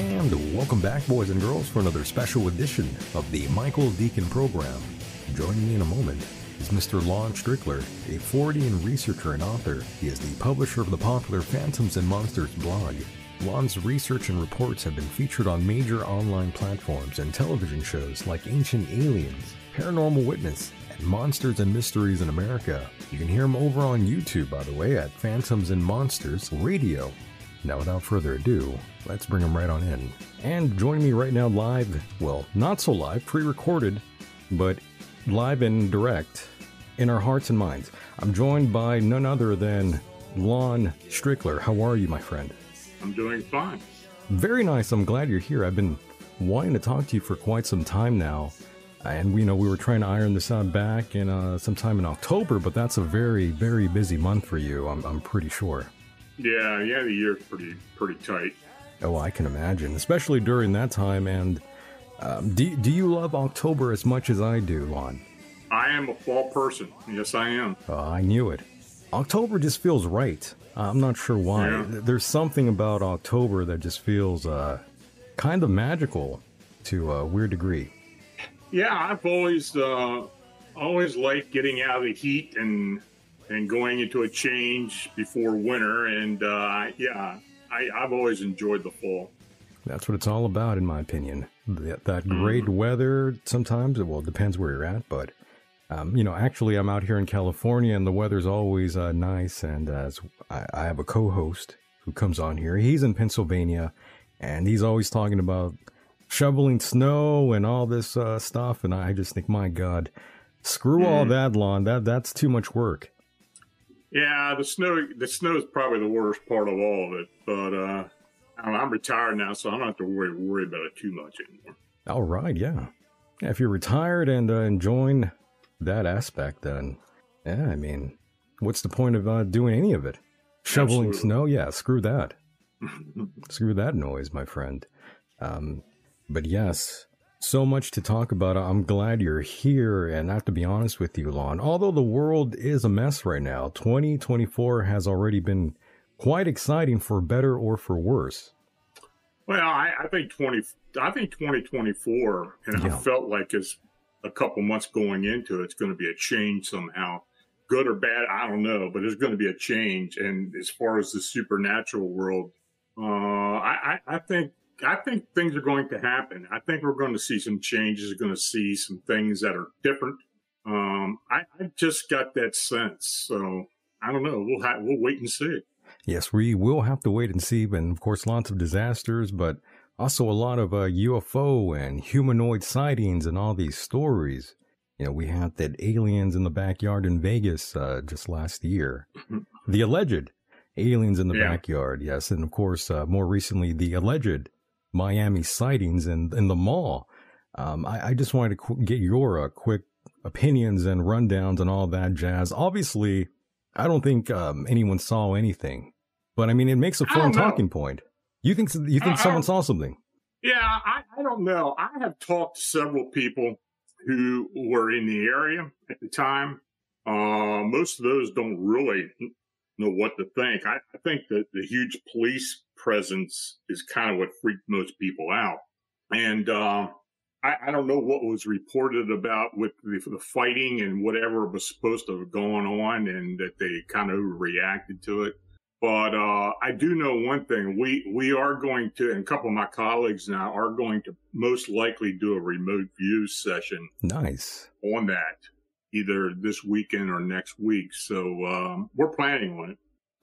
And welcome back, boys and girls, for another special edition of the Michael Deacon program. Joining me in a moment is Mr. Lon Strickler, a Floridian researcher and author. He is the publisher of the popular Phantoms and Monsters blog. Lon's research and reports have been featured on major online platforms and television shows like Ancient Aliens, Paranormal Witness, and Monsters and Mysteries in America. You can hear him over on YouTube, by the way, at Phantoms and Monsters Radio. Now, without further ado, let's bring him right on in. And joining me right now live, well, not so live, pre-recorded, but live and direct in our hearts and minds. I'm joined by none other than Lon Strickler. How are you, my friend? I'm doing fine. Very nice. I'm glad you're here. I've been wanting to talk to you for quite some time now. And, you know, we were trying to iron this out back in sometime in October, but that's a very, very busy month for you, I'm pretty sure. Yeah, the year's pretty tight. Oh, I can imagine, especially during that time. And do you love October as much as I do, Lon? I am a fall person. Yes, I am. I knew it. October just feels right. I'm not sure why. Yeah. There's something about October that just feels kind of magical to a weird degree. Yeah, I've always liked getting out of the heat and going into a change before winter. And I've always enjoyed the fall. That's what it's all about, in my opinion. That great weather. Sometimes it depends where you're at, but. You know, actually, I'm out here in California, and the weather's always nice, and I have a co-host who comes on here. He's in Pennsylvania, and he's always talking about shoveling snow and all this stuff, and I just think, my God, screw all that, Lon. That's too much work. Yeah, the snow is probably the worst part of all of it, but I don't know, I'm retired now, so I don't have to worry about it too much anymore. All right, yeah. If you're retired and enjoying that aspect, then yeah, I mean, what's the point of doing any of it? Shoveling snow? Yeah, screw that. Screw that noise, my friend. But yes, so much to talk about. I'm glad you're here, and I have to be honest with you, Lon. Although the world is a mess right now, 2024 has already been quite exciting, for better or for worse. Well, I think 2024, and yeah. I felt like it's a couple months going into it, it's going to be a change somehow, good or bad, I don't know, but there's going to be a change. And as far as the supernatural world, I think things are going to happen. I think we're going to see some changes, going to see some things that are different. I just got that sense, so I don't know. We'll wait and see. Yes, we will have to wait and see, and of course, lots of disasters, but also a lot of UFO and humanoid sightings and all these stories. You know, we had that aliens in the backyard in Vegas just last year. The alleged aliens in the backyard, yes. And of course, more recently, the alleged Miami sightings in the mall. I just wanted to get your quick opinions and rundowns and all that jazz. Obviously, I don't think anyone saw anything. But, I mean, it makes a fun talking point. You think someone saw something? Yeah, I don't know. I have talked to several people who were in the area at the time. Most of those don't really know what to think. I think that the huge police presence is kind of what freaked most people out. And I don't know what was reported about with the fighting and whatever was supposed to have gone on, and that they kind of reacted to it. But I do know one thing. We are going to, and a couple of my colleagues now are going to most likely do a remote view session. Nice. On that, either this weekend or next week. So we're planning on it.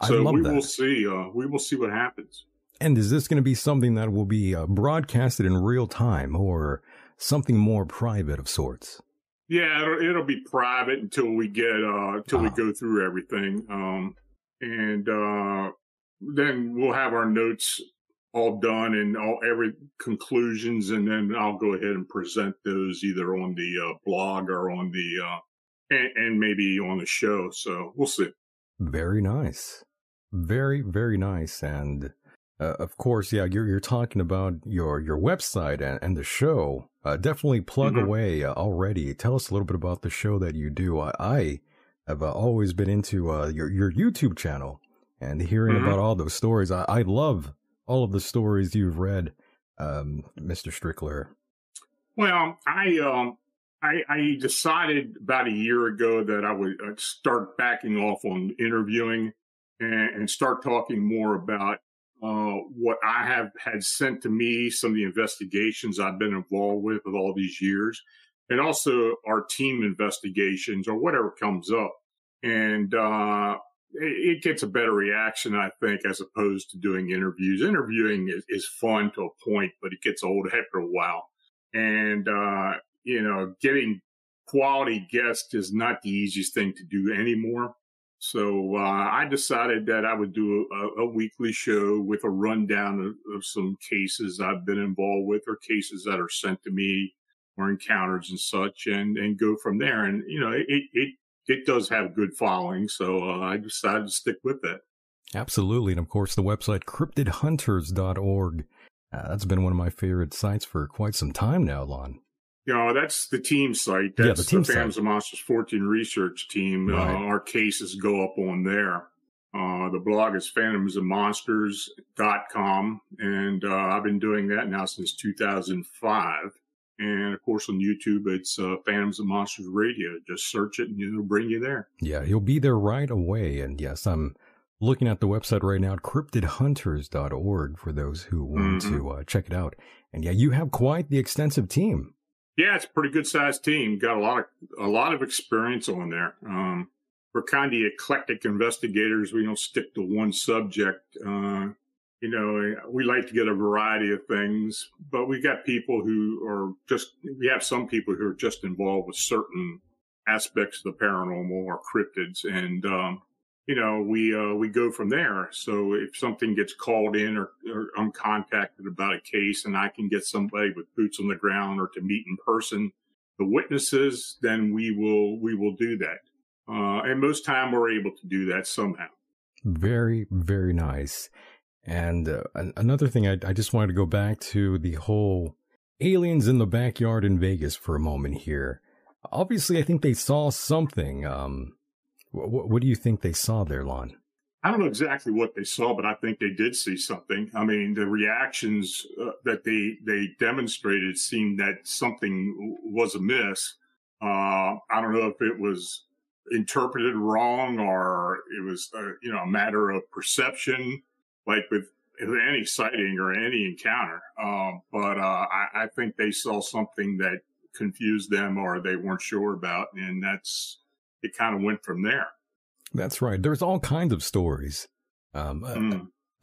So I love that. Will see. We will see what happens. And is this going to be something that will be broadcasted in real time, or something more private of sorts? Yeah, it'll be private until we get we go through everything. And then we'll have our notes all done and every conclusions, and then I'll go ahead and present those either on the blog or on the and maybe on the show. So we'll see. Very nice, very, very nice. And of course, yeah, you're talking about your website and the show. Definitely plug away already. Tell us a little bit about the show that you do. I've always been into your YouTube channel and hearing about all those stories. I love all of the stories you've read Mr. Strickler? Well, I decided about a year ago that I would start backing off on interviewing and start talking more about what I have had sent to me, some of the investigations I've been involved with all these years, and also our team investigations or whatever comes up. And it gets a better reaction, I think, as opposed to doing interviews. Interviewing is fun to a point, but it gets old after a while. And, you know, getting quality guests is not the easiest thing to do anymore. So I decided that I would do a weekly show with a rundown of some cases I've been involved with or cases that are sent to me or encounters and such, and go from there. And, you know, it does have good following, so I decided to stick with it. Absolutely. And, of course, the website CryptidHunters.org. That's been one of my favorite sites for quite some time now, Lon. You know, that's the team site. That's the Phantoms and Monsters 14 research team. Right. Our cases go up on there. The blog is phantomsandmonsters.com, and I've been doing that now since 2005. And, of course, on YouTube, it's Phantoms and Monsters Radio. Just search it, and it'll bring you there. Yeah, you'll be there right away. And, yes, I'm looking at the website right now, CryptidHunters.org, for those who want to check it out. And, yeah, you have quite the extensive team. Yeah, it's a pretty good-sized team. Got a lot of experience on there. We're kind of eclectic investigators. We don't stick to one subject. You know, we like to get a variety of things, but we've got people we have some people who are just involved with certain aspects of the paranormal or cryptids. And, you know, we go from there. So if something gets called in or I'm contacted about a case and I can get somebody with boots on the ground or to meet in person, the witnesses, then we will do that. And most time we're able to do that somehow. Very, very nice. And another thing, I just wanted to go back to the whole aliens in the backyard in Vegas for a moment here. Obviously, I think they saw something. What do you think they saw there, Lon? I don't know exactly what they saw, but I think they did see something. I mean, the reactions that they demonstrated seemed that something was amiss. I don't know if it was interpreted wrong or it was, you know, a matter of perception. Like with any sighting or any encounter. But I think they saw something that confused them or they weren't sure about. And it kind of went from there. That's right. There's all kinds of stories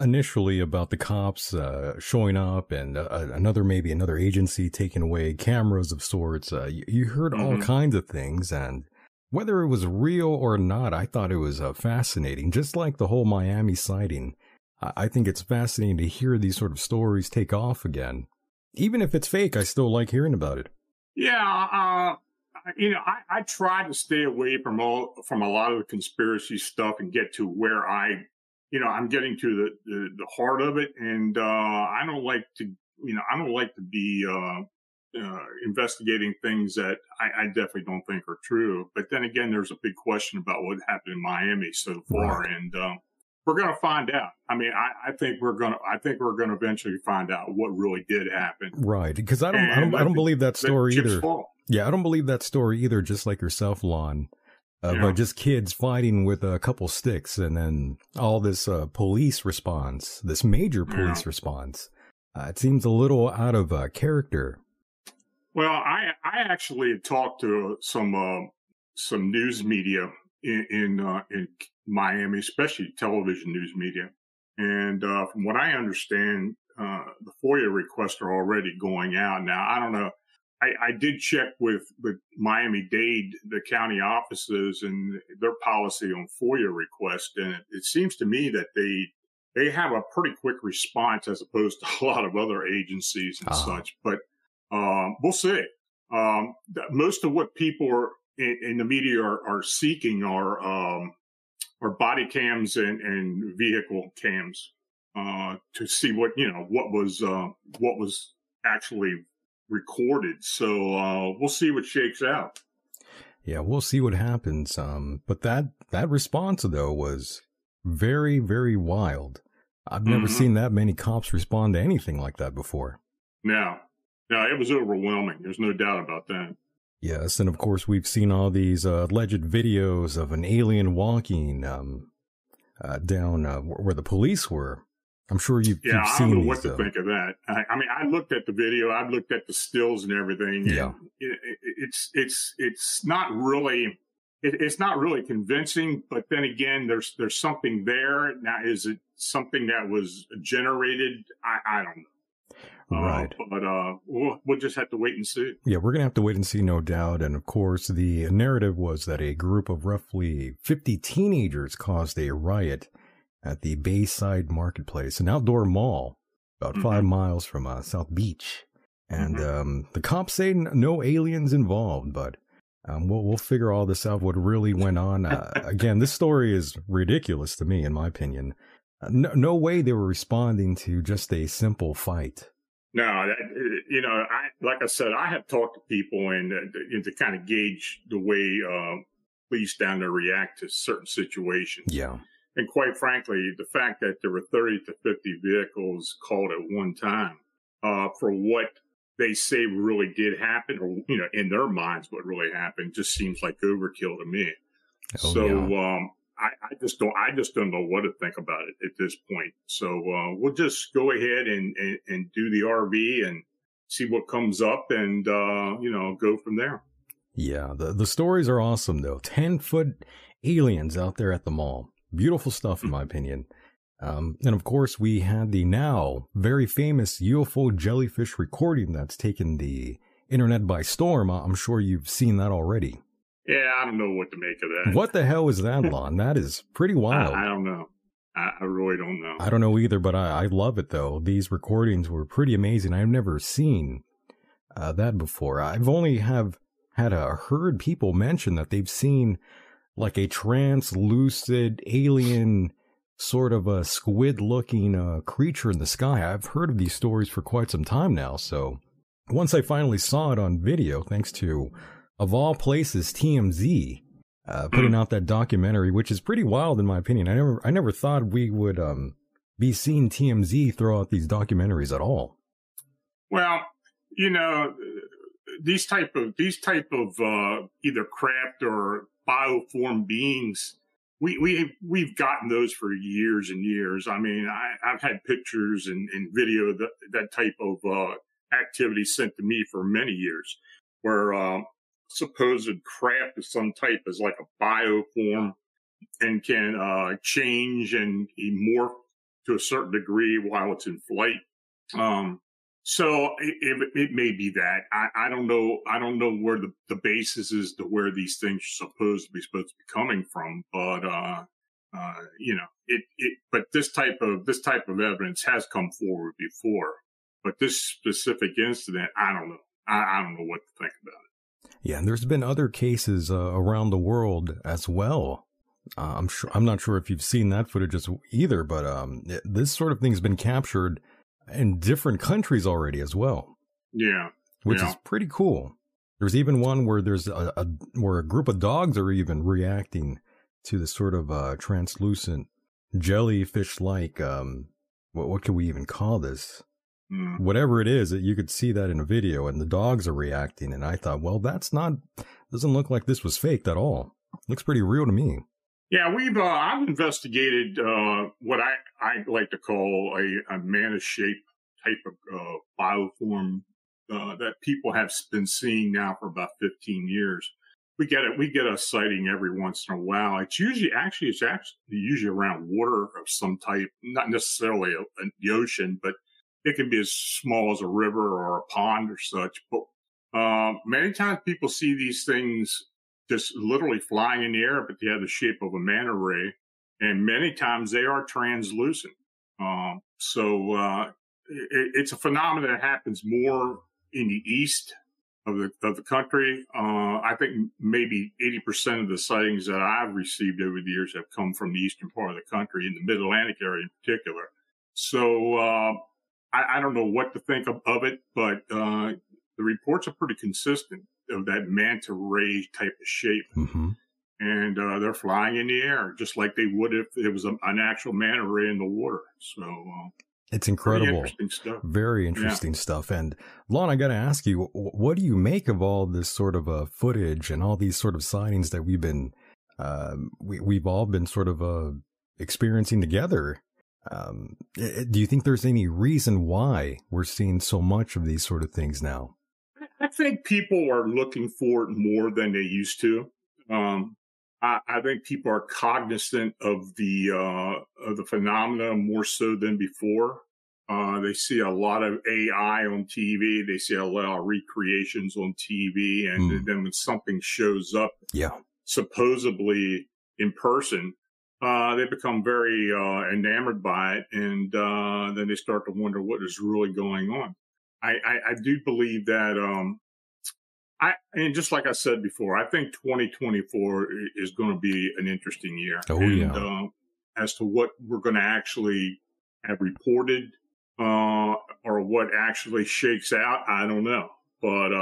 initially about the cops showing up and another agency taking away cameras of sorts. You heard all kinds of things. And whether it was real or not, I thought it was fascinating, just like the whole Miami sighting. I think it's fascinating to hear these sort of stories take off again. Even if it's fake, I still like hearing about it. Yeah, you know, I try to stay away from a lot of the conspiracy stuff and get to where I'm getting to the heart of it. And I don't like to be investigating things that I definitely don't think are true. But then again, there's a big question about what happened in Miami so far. Right. And, we're going to find out. I mean, I think we're going to eventually find out what really did happen. Right. Because I don't believe that story either. Yeah. I don't believe that story either. Just like yourself, Lon, about just kids fighting with a couple sticks and then all this, police response, this major police response. It seems a little out of character. Well, I actually talked to some news media in Miami, especially television news media. And from what I understand, the FOIA requests are already going out. Now, I don't know. I did check with Miami-Dade, the county offices, and their policy on FOIA requests. And it seems to me that they have a pretty quick response as opposed to a lot of other agencies and such. But we'll see. Most of what people are in the media are seeking are body cams and vehicle cams to see what was actually recorded. So we'll see what shakes out. Yeah, we'll see what happens. But that response though was very, very wild. I've never seen that many cops respond to anything like that before. Yeah, it was overwhelming. There's no doubt about that. Yes, and of course we've seen all these alleged videos of an alien walking down where the police were. I'm sure you've seen. Yeah, I don't know what to think of that. I mean, I looked at the video. I've looked at the stills and everything. Yeah, and it's not really convincing. But then again, there's something there. Now, is it something that was generated? I don't know. Right. But we'll just have to wait and see. Yeah, we're going to have to wait and see, no doubt. And of course, the narrative was that a group of roughly 50 teenagers caused a riot at the Bayside Marketplace, an outdoor mall about 5 miles from South Beach. And the cops say no aliens involved, but we'll figure all this out, what really went on. Again, this story is ridiculous to me, in my opinion. No way they were responding to just a simple fight. No, you know, like I said, I have talked to people and to kind of gauge the way police down there react to certain situations. Yeah. And quite frankly, the fact that there were 30 to 50 vehicles called at one time for what they say really did happen, or, you know, in their minds what really happened, just seems like overkill to me. Oh, so, yeah. I just don't know what to think about it at this point. So we'll just go ahead and do the RV and see what comes up, and you know, go from there. Yeah, the stories are awesome though. 10-foot aliens out there at the mall, beautiful stuff in my opinion. And of course, we had the now very famous UFO jellyfish recording that's taken the internet by storm. I'm sure you've seen that already. Yeah, I don't know what to make of that. What the hell is that, Lon? That is pretty wild. I don't know. I really don't know. I don't know either, but I love it, though. These recordings were pretty amazing. I've never seen that before. I've only heard people mention that they've seen like a translucid alien sort of a squid-looking creature in the sky. I've heard of these stories for quite some time now, so once I finally saw it on video, thanks to... of all places, TMZ putting out that documentary, which is pretty wild in my opinion. I never thought we would be seeing TMZ throw out these documentaries at all. Well, you know, these type of either craft or bioform beings, we've gotten those for years and years. I mean, I've had pictures and video of that type of activity sent to me for many years, where supposed craft of some type is like a bioform and can change and morph to a certain degree while it's in flight. So it may be that. I don't know. I don't know where the basis is to where these things are supposed to be coming from. But you know, it. But this type of evidence has come forward before. But this specific incident, I don't know. I don't know what to think about it. Yeah, and there's been other cases around the world as well. I'm not sure if you've seen that footage either, but this sort of thing's been captured in different countries already as well. Yeah, which is pretty cool. There's even one where there's a group of dogs are even reacting to this sort of translucent jellyfish-like. What could we even call this? Whatever it is, you could see that in a video, and the dogs are reacting. And I thought, well, doesn't look like this was faked at all. Looks pretty real to me. Yeah, I've investigated what I like to call a mantis-shaped type of bioform that people have been seeing now for about 15 years. We get a sighting every once in a while. It's usually around water of some type, not necessarily the ocean, but it can be as small as a river or a pond or such. But many times people see these things just literally flying in the air, but they have the shape of a manta ray. And many times they are translucent. It's a phenomenon that happens more in the east of the country. I think maybe 80% of the sightings that I've received over the years have come from the eastern part of the country, in the mid-Atlantic area in particular. So... I don't know what to think of it, but the reports are pretty consistent of that manta ray type of shape. Mm-hmm. And they're flying in the air, just like they would if it was an actual manta ray in the water. So It's incredible. Very interesting stuff. Very interesting stuff. And Lon, I got to ask you, what do you make of all this sort of footage and all these sort of sightings that we've been, we've all been sort of experiencing together? Do you think there's any reason why we're seeing so much of these sort of things now? I think people are looking for it more than they used to. I think people are cognizant of the phenomena more so than before. They see a lot of AI on TV. They see a lot of recreations on TV. And then when something shows up, supposedly in person, they become very enamored by it. And then they start to wonder what is really going on. I do believe that, and just like I said before, I think 2024 is going to be an interesting year. As to what we're going to actually have reported, or what actually shakes out, I don't know. But,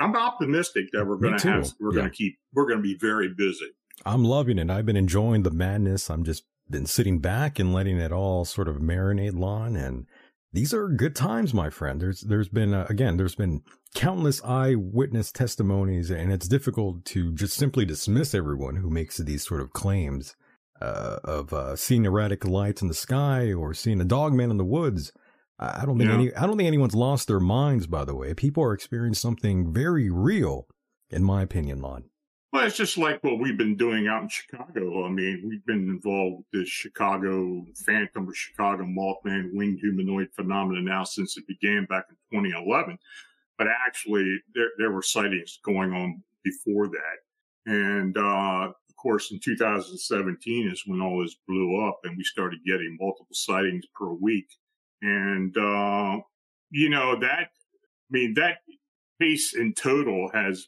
I'm optimistic that we're going to have, we're going to be very busy. I'm loving it. I've been enjoying the madness. I'm just been sitting back and letting it all sort of marinate, Lon, and these are good times, my friend. There's been, there's been countless eyewitness testimonies, and it's difficult to just simply dismiss everyone who makes these sort of claims of seeing erratic lights in the sky or seeing a dogman in the woods. I don't think I don't think anyone's lost their minds, by the way. People are experiencing something very real, in my opinion, Lon. Well, it's just like what we've been doing out in Chicago. I mean, we've been involved with the Chicago Phantom or Chicago Mothman winged humanoid phenomenon now since it began back in 2011. But actually, there were sightings going on before that. And, of course, in 2017 is when all this blew up and we started getting multiple sightings per week. And, that case in total has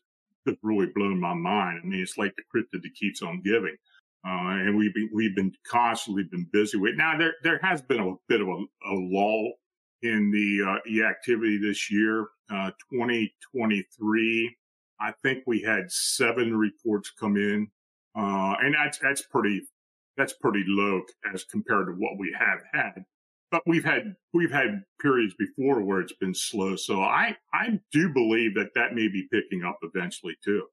really blown my mind. I mean, it's like the cryptid that keeps on giving, and we've been constantly been busy with. Now there has been a bit of a lull in the activity this year. 2023, I think we had 7 reports come in, and that's pretty low as compared to what we have had. But we've had periods before where it's been slow. So I do believe that may be picking up eventually too.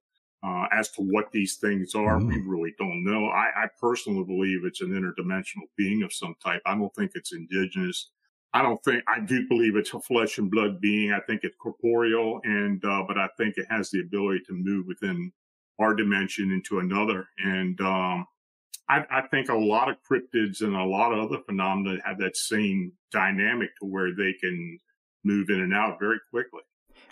As to what these things are, we really don't know. I personally believe it's an interdimensional being of some type. I don't think it's indigenous. I do believe it's a flesh and blood being. I think it's corporeal, and but I think it has the ability to move within our dimension into another. And I think a lot of cryptids and a lot of other phenomena have that same dynamic to where they can move in and out very quickly.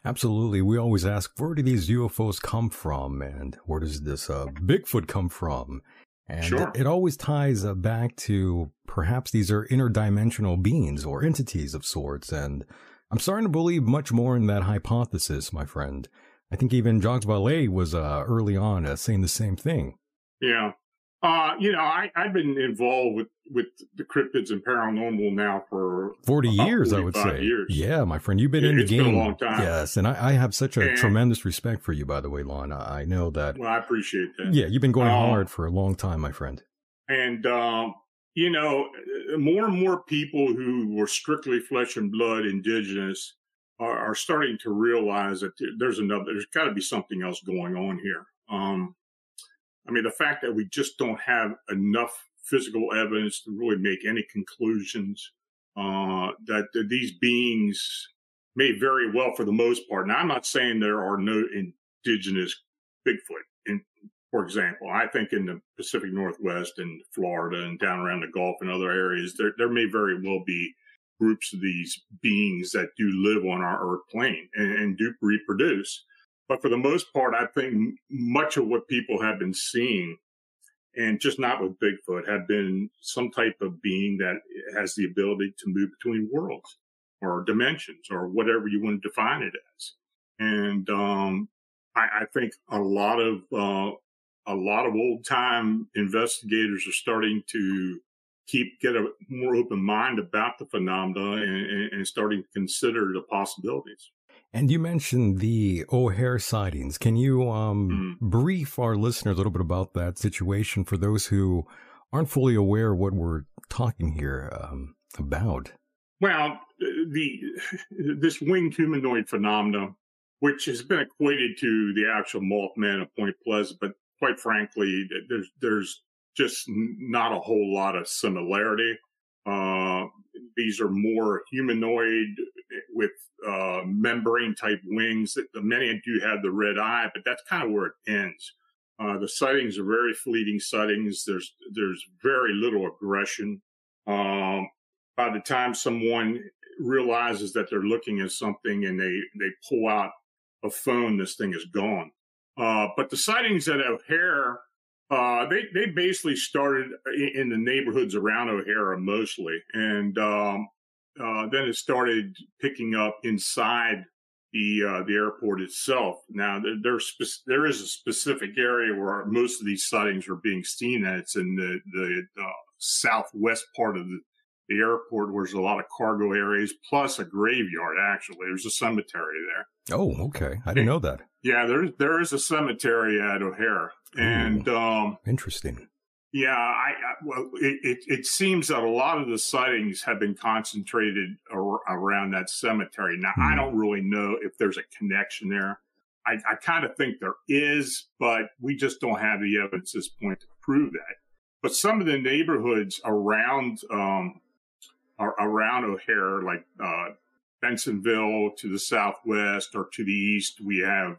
Absolutely. We always ask, where do these UFOs come from? And where does this Bigfoot come from? And it always ties back to perhaps these are interdimensional beings or entities of sorts. And I'm starting to believe much more in that hypothesis, my friend. I think even Jacques Vallée was early on saying the same thing. Yeah. I've been involved with the cryptids and paranormal now for 40 years, I would say. Years. Yeah, my friend, you've been in the game. It's been a long time. Yes, and I have such a tremendous respect for you, by the way, Lon. I know that. Well, I appreciate that. Yeah, you've been going hard for a long time, my friend. And, more and more people who were strictly flesh and blood indigenous are starting to realize that there's got to be something else going on here. I mean, the fact that we just don't have enough physical evidence to really make any conclusions that these beings may very well, for the most part. Now, I'm not saying there are no indigenous Bigfoot, for example. I think in the Pacific Northwest and Florida and down around the Gulf and other areas, there may very well be groups of these beings that do live on our Earth plane and do reproduce. But for the most part, I think much of what people have been seeing, and just not with Bigfoot, have been some type of being that has the ability to move between worlds or dimensions or whatever you want to define it as. And I think a lot of old time investigators are starting to get a more open mind about the phenomena and starting to consider the possibilities. And you mentioned the O'Hare sightings. Can you brief our listeners a little bit about that situation for those who aren't fully aware of what we're talking here? about? Well, this winged humanoid phenomenon, which has been equated to the actual Mothman of Point Pleasant, but quite frankly, there's just not a whole lot of similarity. These are more humanoid with membrane-type wings. Many do have the red eye, but that's kind of where it ends. The sightings are very fleeting sightings. There's very little aggression. By the time someone realizes that they're looking at something and they pull out a phone, this thing is gone. But the sightings at O'Hare, they basically started in the neighborhoods around O'Hare mostly. And then it started picking up inside the airport itself. Now, there is a specific area where most of these sightings are being seen, and it's in the southwest part of the airport, where there's a lot of cargo areas, plus a graveyard, actually. There's a cemetery there. Oh, okay. I didn't know that. Yeah, there is a cemetery at O'Hare. And interesting. Yeah, it seems that a lot of the sightings have been concentrated around that cemetery. Now, I don't really know if there's a connection there. I kind of think there is, but we just don't have the evidence at this point to prove that. But some of the neighborhoods around O'Hare, like Bensenville to the southwest, or to the east, we have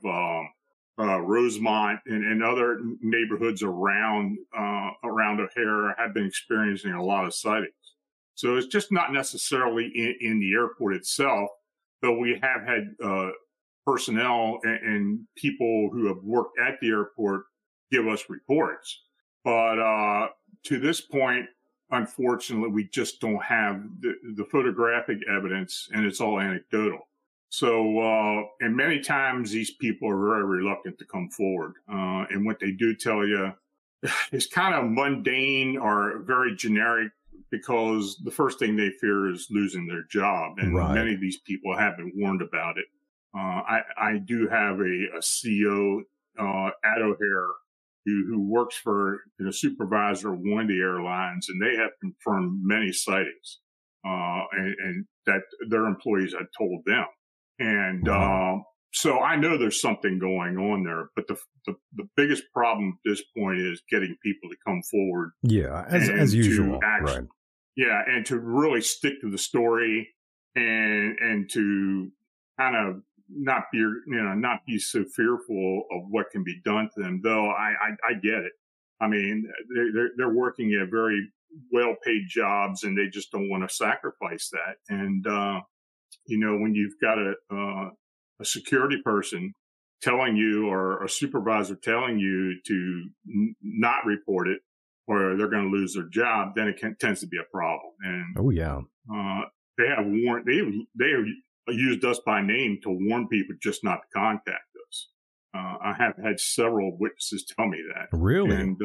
Rosemont and other neighborhoods around O'Hare have been experiencing a lot of sightings. So it's just not necessarily in the airport itself, though we have had personnel and people who have worked at the airport give us reports. But to this point, unfortunately, we just don't have the photographic evidence, and it's all anecdotal. So, and many times these people are very reluctant to come forward. And what they do tell you is kind of mundane or very generic, because the first thing they fear is losing their job. And right. Many of these people have been warned about it. I do have a CO at O'Hare who works for a supervisor of one of the airlines, and they have confirmed many sightings, and that their employees had told them. And so I know there's something going on there, but the biggest problem at this point is getting people to come forward. Yeah, as usual. Right. Yeah, and to really stick to the story and to kind of not be so fearful of what can be done to them. Though I get it. I mean, they're working at very well-paid jobs, and they just don't want to sacrifice that. And you know, when you've got a security person telling you, or a supervisor telling you to not report it, or they're going to lose their job, then it tends to be a problem. And oh yeah, they have warned. They have used us by name to warn people just not to contact us. I have had several witnesses tell me that. Really? And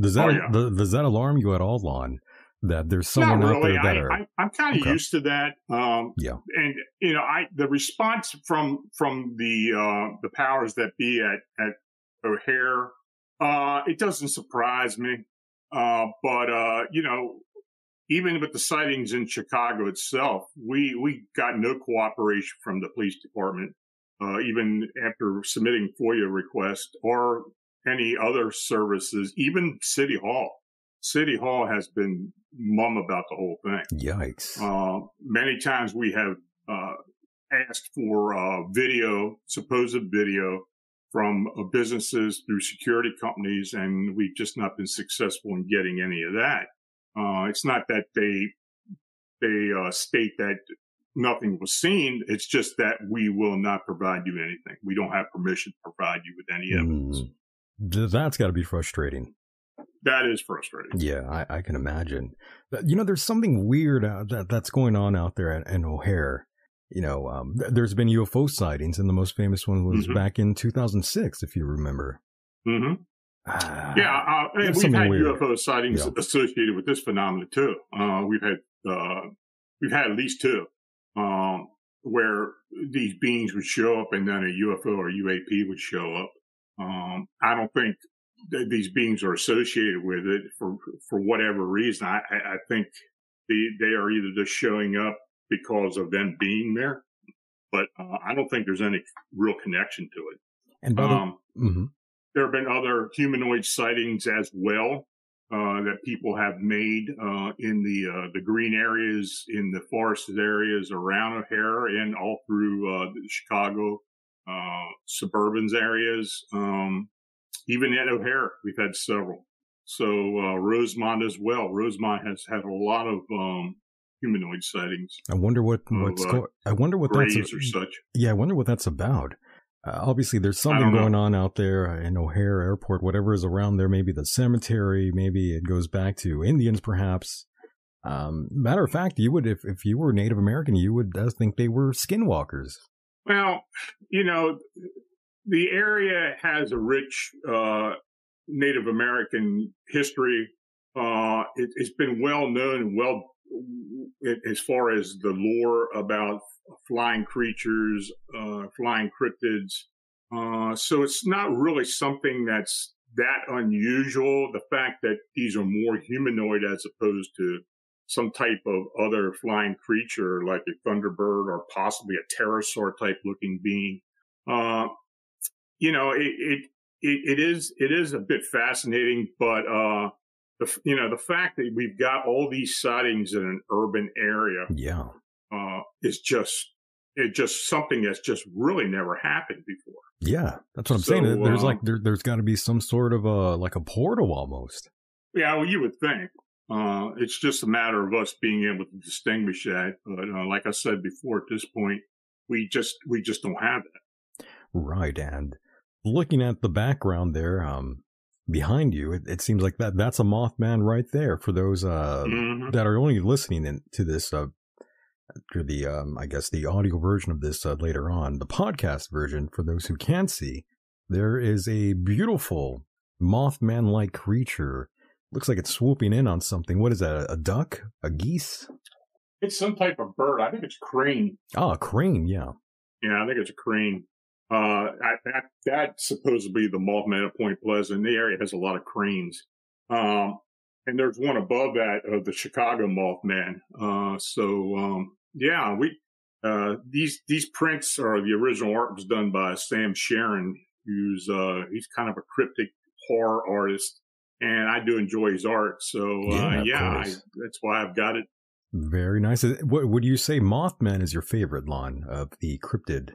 does that alarm you at all, Lon? That there's someone not really. Out there that I'm kind of used to that. Yeah. And you know, the response from the powers that be at O'Hare, it doesn't surprise me. But you know, even with the sightings in Chicago itself, we got no cooperation from the police department, even after submitting FOIA requests or any other services, even City Hall. City Hall has been mum about the whole thing. Yikes. Many times we have asked for supposed video, from businesses through security companies, and we've just not been successful in getting any of that. It's not that they state that nothing was seen. It's just that we will not provide you anything. We don't have permission to provide you with any evidence. That's got to be frustrating. That is frustrating. Yeah, I can imagine. You know, there's something weird that's going on out there in O'Hare. You know, there's been UFO sightings, and the most famous one was back in 2006, if you remember. Mm-hmm. Yeah, we've had weird UFO sightings associated with this phenomenon too. We've had at least two where these beings would show up, and then a UFO or UAP would show up. I don't think these beings are associated with it for whatever reason. I think They are either just showing up because of them being there, but I don't think there's any real connection to it. And there have been other humanoid sightings as well that people have made in the green areas, in the forested areas around O'Hare and all through the Chicago suburbans areas. Even at O'Hare, we've had several. So Rosemont as well. Rosemont has had a lot of humanoid sightings. I wonder what that's about. Obviously, there's something going on out there in O'Hare Airport, whatever is around there, maybe the cemetery, maybe it goes back to Indians, perhaps. Matter of fact, you would, if you were Native American, you would think they were skinwalkers. Well, you know, the area has a rich Native American history. It's been well known and as far as the lore about flying creatures, flying cryptids. So it's not really something that's that unusual. The fact that these are more humanoid as opposed to some type of other flying creature like a thunderbird or possibly a pterosaur type looking being. You know, it is a bit fascinating, but, you know, the fact that we've got all these sightings in an urban area, yeah, is just something that's just really never happened before. Yeah, that's what I'm saying. There's there's got to be some sort of a portal almost. Yeah, well, you would think. It's just a matter of us being able to distinguish that. But like I said before, at this point, we just don't have that. Right, and looking at the background there, behind you, it seems like that's a Mothman right there. For those that are only listening to this through the I guess the audio version of this later on, the podcast version, for those who can't see, there is a beautiful Mothman-like creature. Looks like it's swooping in on something. What is that? A duck? A geese? It's some type of bird. I think it's crane. Oh, a crane, yeah. Yeah, I think it's a crane. That's supposedly the Mothman at Point Pleasant. The area has a lot of cranes. And there's one above that of the Chicago Mothman. Yeah, these prints are the original art was done by Sam Sharon, who's, he's kind of a cryptic horror artist. And I do enjoy his art. So, that's why I've got it. Very nice. What would you say Mothman is your favorite, Lon, of the cryptid?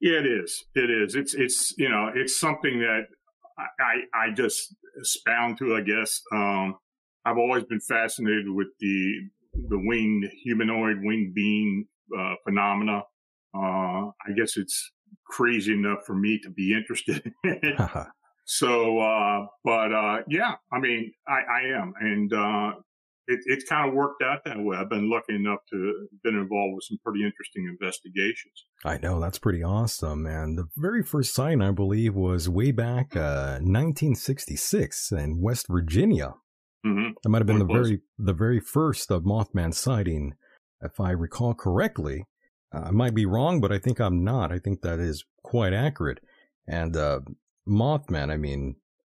Yeah, it is. It is. It's, you know, it's something that I just expound to, I guess. I've always been fascinated with the winged humanoid, winged being, phenomena. I guess it's crazy enough for me to be interested in it. So, yeah, I mean, I am. And, it's kind of worked out that way. I've been lucky enough to been involved with some pretty interesting investigations. I know. That's pretty awesome. And the very first sighting, I believe, was way back 1966 in West Virginia. Mm-hmm. That might have been the very first of Mothman sighting, if I recall correctly. I might be wrong, but I think I'm not. I think that is quite accurate. And Mothman, I mean,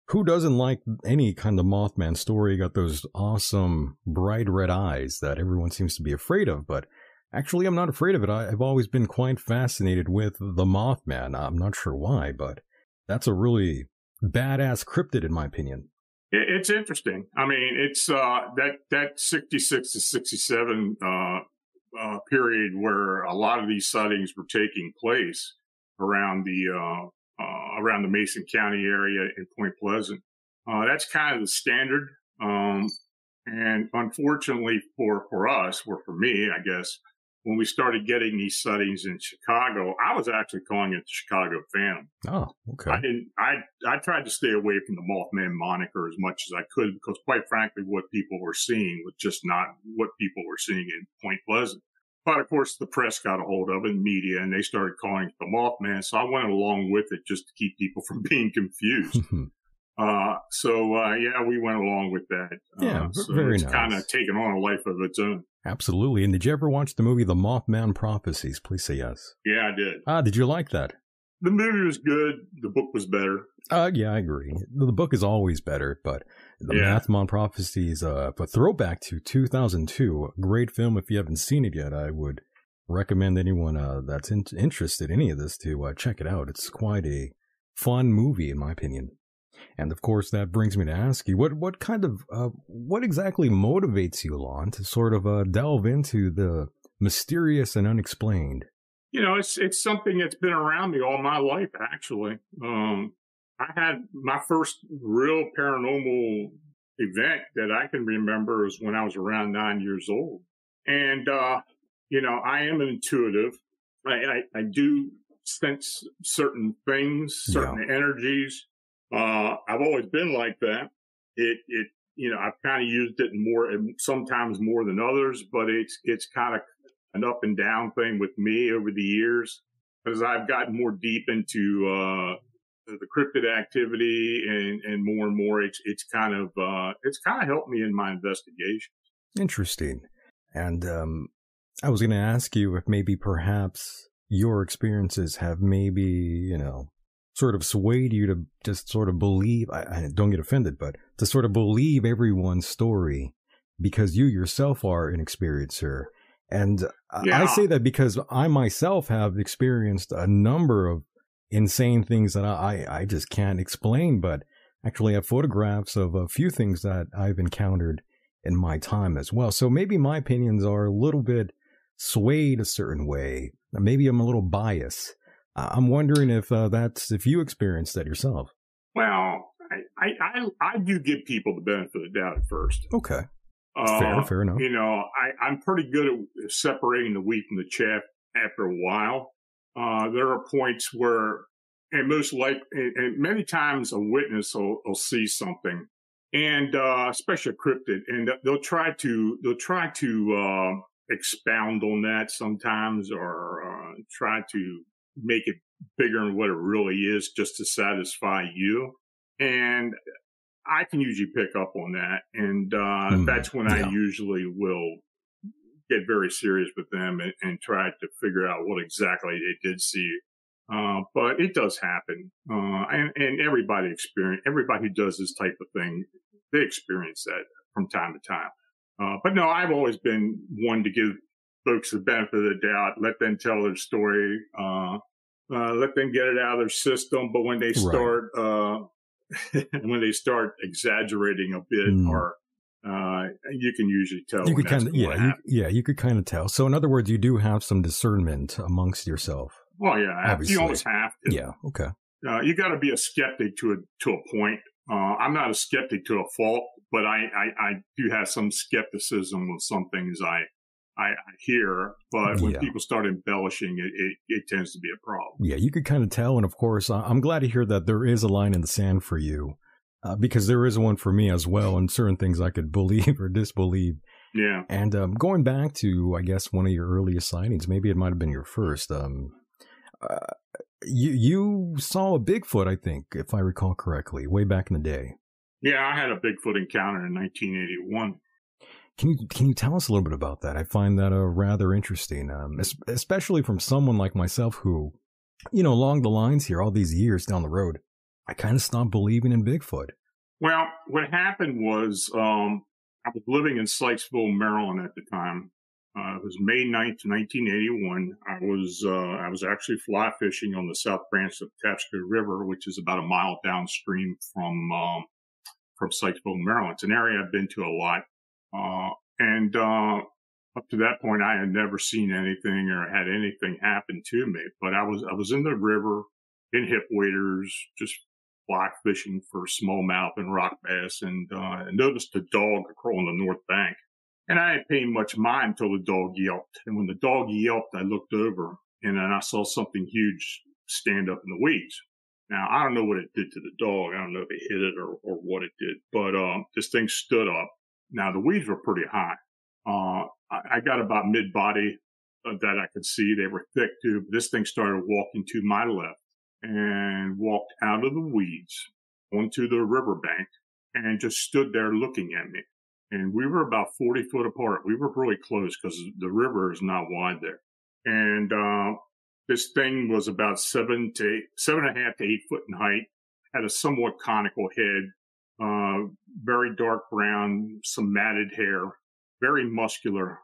who doesn't like any kind of Mothman story? You got those awesome bright red eyes that everyone seems to be afraid of, but actually I'm not afraid of it. I've always been quite fascinated with the Mothman. I'm not sure why, but that's a really badass cryptid in my opinion. It's interesting. I mean, it's that 66 to 67 period where a lot of these sightings were taking place around the Mason County area in Point Pleasant. That's kind of the standard. And unfortunately for us, or for me, I guess, when we started getting these sightings in Chicago, I was actually calling it the Chicago Phantom. Oh, okay. I tried to stay away from the Mothman moniker as much as I could because quite frankly, what people were seeing was just not what people were seeing in Point Pleasant. But of course, the press got a hold of it, and media, and they started calling it the Mothman. So I went along with it just to keep people from being confused. We went along with that. Yeah, so very nice. It's kind of taken on a life of its own. Absolutely. And did you ever watch the movie The Mothman Prophecies? Please say yes. Yeah, I did. Ah, did you like that? The movie was good. The book was better. Yeah, I agree. The book is always better, but The Mothman Prophecies, a throwback to 2002, a great film. If you haven't seen it yet, I would recommend anyone that's interested in any of this to check it out. It's quite a fun movie, in my opinion. And of course, that brings me to ask you, what exactly motivates you, Lon, to sort of delve into the mysterious and unexplained? You know, it's something that's been around me all my life, actually. I had my first real paranormal event that I can remember is when I was around 9 years old. And, you know, I am intuitive. I do sense certain things, certain energies. I've always been like that. It, you know, I've kind of used it more, sometimes more than others, but it's kind of an up and down thing with me over the years, because I've gotten more deep into, the cryptid activity and more and more. It's kind of helped me in my investigations. Interesting. And, I was going to ask you if maybe perhaps your experiences have maybe, you know, sort of swayed you to just sort of believe, I don't get offended, but to sort of believe everyone's story because you yourself are an experiencer. And I say that because I myself have experienced a number of insane things that I just can't explain, but actually have photographs of a few things that I've encountered in my time as well. So maybe my opinions are a little bit swayed a certain way. Maybe I'm a little biased. I'm wondering if if you experienced that yourself. Well, I do give people the benefit of the doubt at first. Okay. Fair enough. You know, I'm pretty good at separating the wheat from the chaff after a while. There are points where, and many times a witness will see something, and especially a cryptid, and they'll try to expound on that sometimes, or try to make it bigger than what it really is just to satisfy you. And I can usually pick up on that. And that's when I usually will get very serious with them and try to figure out what exactly they did see. But it does happen. And everybody who does this type of thing, they experience that from time to time. But no, I've always been one to give folks the benefit of the doubt, let them tell their story, let them get it out of their system. But when they start, exaggerating a bit, or you can usually tell. You could kind of tell. So in other words, you do have some discernment amongst yourself. Well, yeah, obviously. You always have to. Yeah, okay. You got to be a skeptic to a point. I'm not a skeptic to a fault, but I do have some skepticism with some things I hear, but when people start embellishing, it tends to be a problem. Yeah, you could kind of tell. And of course, I'm glad to hear that there is a line in the sand for you, because there is one for me as well. And certain things I could believe or disbelieve. Yeah. And going back to, I guess, one of your earliest sightings, maybe it might have been your first. You saw a Bigfoot, I think, if I recall correctly, way back in the day. Yeah, I had a Bigfoot encounter in 1981. Can you tell us a little bit about that? I find that rather interesting, especially from someone like myself who, you know, along the lines here, all these years down the road, I kind of stopped believing in Bigfoot. Well, what happened was I was living in Sykesville, Maryland at the time. It was May 9th, 1981. I was actually fly fishing on the south branch of the Patapsco River, which is about a mile downstream from Sykesville, Maryland. It's an area I've been to a lot. And up to that point, I had never seen anything or had anything happen to me, but I was in the river in hip waders, just block fishing for smallmouth and rock bass. And, I noticed a dog crawl on the north bank, and I didn't pay much mind until the dog yelped. And when the dog yelped, I looked over and then I saw something huge stand up in the weeds. Now, I don't know what it did to the dog. I don't know if it hit it or what it did, but, this thing stood up. Now, the weeds were pretty high. I got about mid-body that I could see. They were thick, too. But this thing started walking to my left and walked out of the weeds onto the riverbank and just stood there looking at me. And we were about 40 foot apart. We were really close because the river is not wide there. And This thing was about 7.5 to 8 foot in height, had a somewhat conical head, very dark brown, some matted hair, very muscular,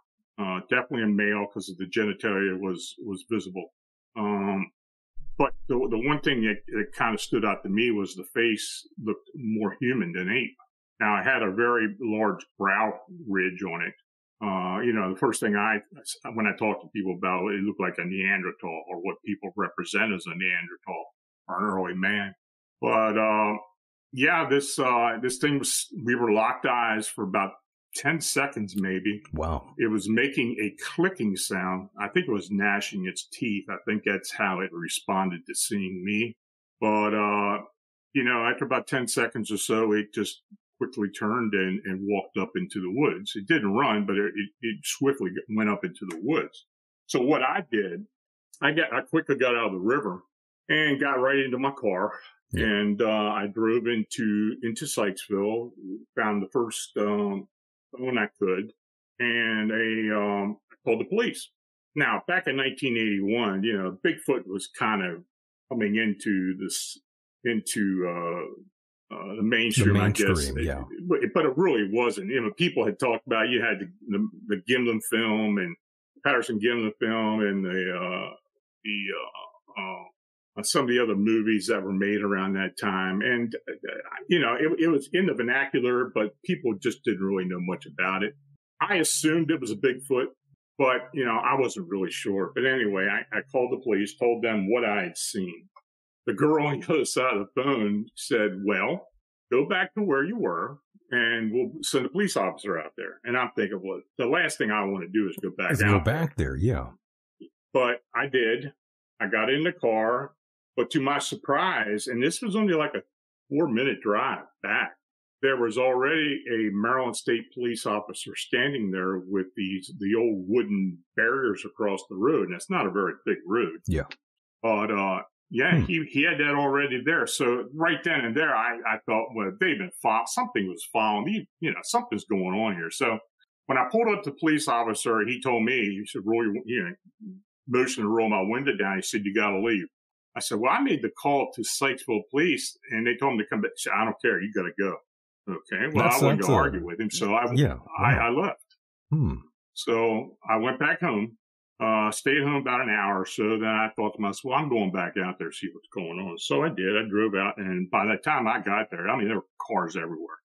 definitely a male because of the genitalia was visible. But the one thing that kind of stood out to me was the face looked more human than ape. Now, it had a very large brow ridge on it. You know, the first thing when I talk to people about it, it looked like a Neanderthal, or what people represent as a Neanderthal or an early man. But, yeah, this thing we were locked eyes for about 10 seconds, maybe. Wow. It was making a clicking sound. I think it was gnashing its teeth. I think that's how it responded to seeing me. But, you know, after about 10 seconds or so, it just quickly turned and walked up into the woods. It didn't run, but it swiftly went up into the woods. So what I did, I quickly got out of the river and got right into my car. Yeah. And I drove into Sykesville, found the first phone I could, and I called the police. Now, back in 1981, you know, Bigfoot was kind of coming into the mainstream, I guess. Yeah. But it really wasn't. You know, people had talked about, you had the Gimlin film and Patterson Gimlin film and some of the other movies that were made around that time. And, you know, it was in the vernacular, but people just didn't really know much about it. I assumed it was a Bigfoot, but, you know, I wasn't really sure. But anyway, I called the police, told them what I had seen. The girl on the other side of the phone said, well, go back to where you were and we'll send a police officer out there. And I'm thinking, well, the last thing I want to do is go back out. Go back there, yeah. But I did. I got in the car. But to my surprise, and this was only like a 4-minute drive back, there was already a Maryland State police officer standing there with the old wooden barriers across the road. And that's not a very thick road. Yeah. But, yeah, he had that already there. So right then and there, I thought, well, they've been something was following me. You know, something's going on here. So when I pulled up the police officer, he told me, he said, motioned to roll my window down. He said, you got to leave. I said, well, I made the call to Sykesville Police, and they told him to come back. He said, I don't care. You got to go. Okay. Well, I wanted to argue with him, so I left. Hmm. So I went back home. Stayed home about an hour or so. Then I thought to myself, well, I'm going back out there to see what's going on. So I did. I drove out, and by the time I got there, I mean, there were cars everywhere.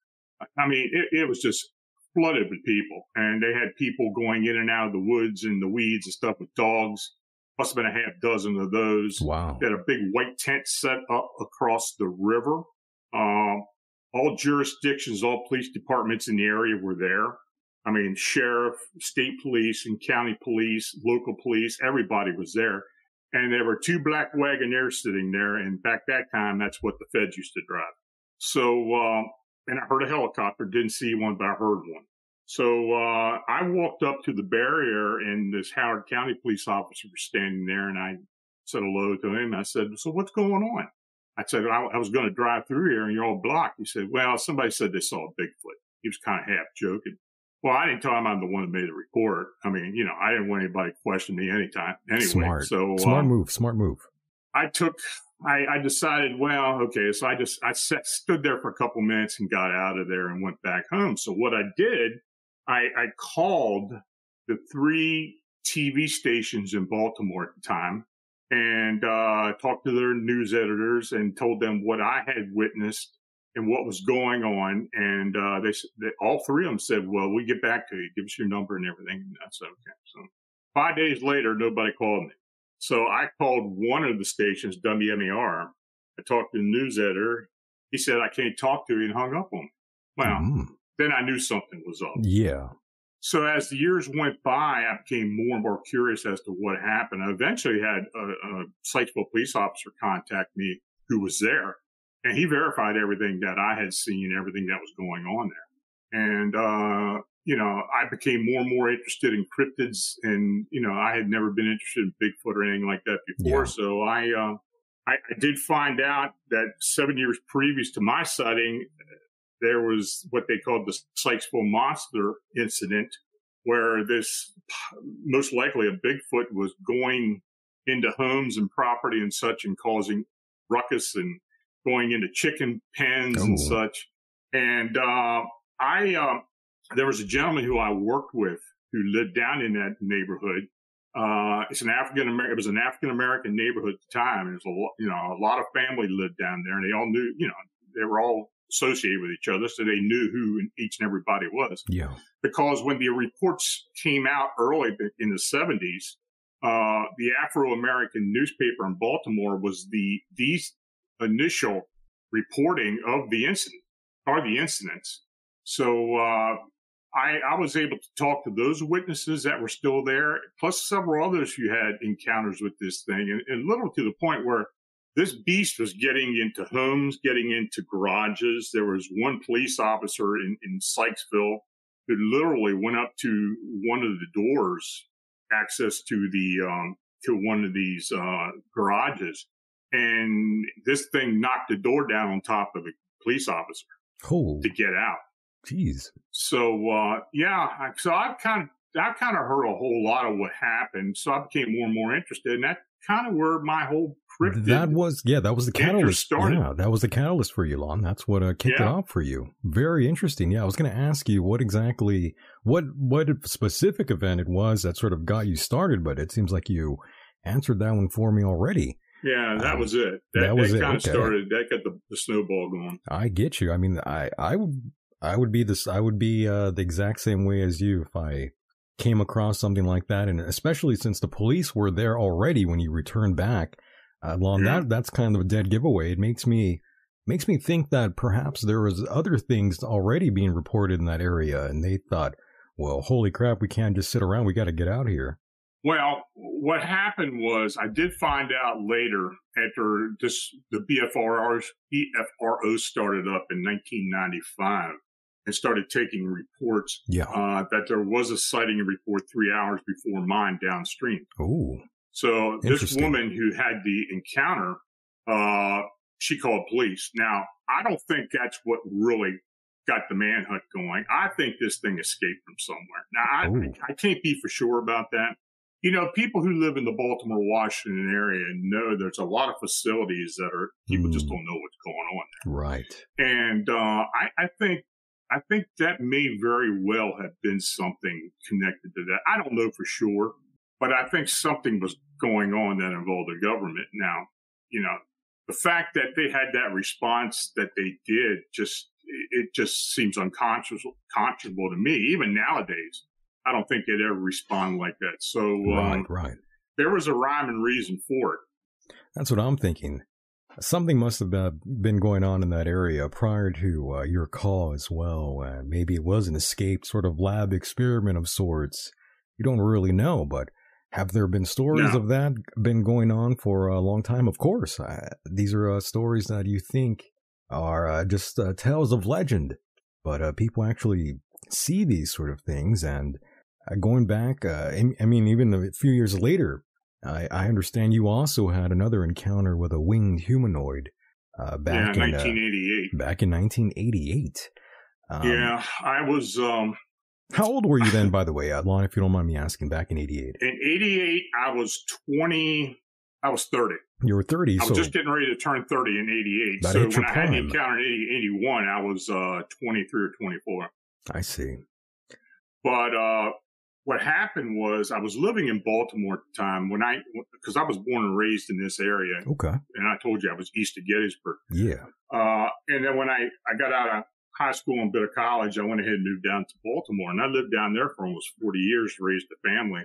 I mean, it was just flooded with people, and they had people going in and out of the woods and the weeds and stuff with dogs. Must have been a half dozen of those. Wow. They had a big white tent set up across the river. All jurisdictions, all police departments in the area were there. I mean, sheriff, state police, and county police, local police, everybody was there. And there were two black Wagoneers sitting there. And back that time, that's what the feds used to drive. So, and I heard a helicopter, didn't see one, but I heard one. So, I walked up to the barrier, and this Howard County police officer was standing there, and I said hello to him. I said, so what's going on? I said, I was going to drive through here, and you're all blocked. He said, well, somebody said they saw Bigfoot. He was kind of half joking. Well, I didn't tell him I'm the one that made the report. I mean, you know, I didn't want anybody to question me anytime. Anyway, smart move. I decided, well, okay. So I stood there for a couple minutes and got out of there and went back home. So what I did, I called the 3 TV stations in Baltimore at the time and, talked to their news editors and told them what I had witnessed and what was going on. And they all 3 of them said, well, we'll get back to you. Give us your number and everything. And I said, okay. So 5 days later, nobody called me. So I called one of the stations, WMER. I talked to the news editor. He said, I can't talk to you, and hung up on me. Well, Then I knew something was up. Yeah. So as the years went by, I became more and more curious as to what happened. I eventually had a Sykesville police officer contact me who was there. And he verified everything that I had seen, everything that was going on there. And, you know, I became more and more interested in cryptids. And, you know, I had never been interested in Bigfoot or anything like that before. Yeah. So I did find out that 7 years previous to my sighting, there was what they called the Sykesville Monster incident, where this most likely a Bigfoot was going into homes and property and such and causing ruckus and going into chicken pens and such. And there was a gentleman who I worked with who lived down in that neighborhood. It was an African-American neighborhood at the time. And it was a lot of family lived down there, and they all knew, they were all associated with each other. So they knew who each and everybody was. Yeah. Because when the reports came out early in the 70s, the Afro-American newspaper in Baltimore was the initial reporting of the incident or the incidents. So, I was able to talk to those witnesses that were still there, plus several others who had encounters with this thing, and little to the point where this beast was getting into homes, getting into garages. There was one police officer in Sykesville who literally went up to one of the doors, access to the to one of these garages, and this thing knocked the door down on top of a police officer to get out. Jeez. So, so I kind of heard a whole lot of what happened. So I became more and more interested, and that kind of where my whole cryptid that was the catalyst. Started. Yeah, that was the catalyst for you, Lon. That's what kicked it off for you. Very interesting. Yeah, I was going to ask you what specific event it was that sort of got you started, but it seems like you answered that one for me already. Yeah, that was it. That kind of started. That got the snowball going. I get you. I mean, I would be the exact same way as you if I came across something like that, and especially since the police were there already when you returned back, Lon, that's kind of a dead giveaway. It makes me think that perhaps there was other things already being reported in that area, and they thought, well, holy crap, we can't just sit around. We got to get out here. Well, what happened was I did find out later after the BFRO started up in 1995. And started taking reports that there was a sighting report 3 hours before mine downstream. Oh, so this woman who had the encounter, she called police. Now, I don't think that's what really got the manhunt going. I think this thing escaped from somewhere. Now, I can't be for sure about that. You know, people who live in the Baltimore, Washington area know there's a lot of facilities that are people just don't know what's going on there. Right. And I think that may very well have been something connected to that. I don't know for sure, but I think something was going on that involved the government. Now, the fact that they had that response that they did, it just seems unconscionable to me. Even nowadays, I don't think they'd ever respond like that. So there was a rhyme and reason for it. That's what I'm thinking. Something must have been going on in that area prior to your call as well. Maybe it was an escaped sort of lab experiment of sorts. You don't really know, but have there been stories of that been going on for a long time? Of course. These are stories that you think are just tales of legend, but people actually see these sort of things. And going back, I mean, even a few years later, I understand you also had another encounter with a winged humanoid back in 1988. Back in 1988. I was... how old were you then, by the way, Lon, if you don't mind me asking, back in 88? In 88, I was 30. You were 30. I was just getting ready to turn 30 in 88. So when I had the encounter in 81, I was 23 or 24. I see. But... what happened was I was living in Baltimore at the time because I was born and raised in this area. Okay. And I told you I was east of Gettysburg. Yeah. And then when I got out of high school and bit of college, I went ahead and moved down to Baltimore, and I lived down there for almost 40 years, raised a family.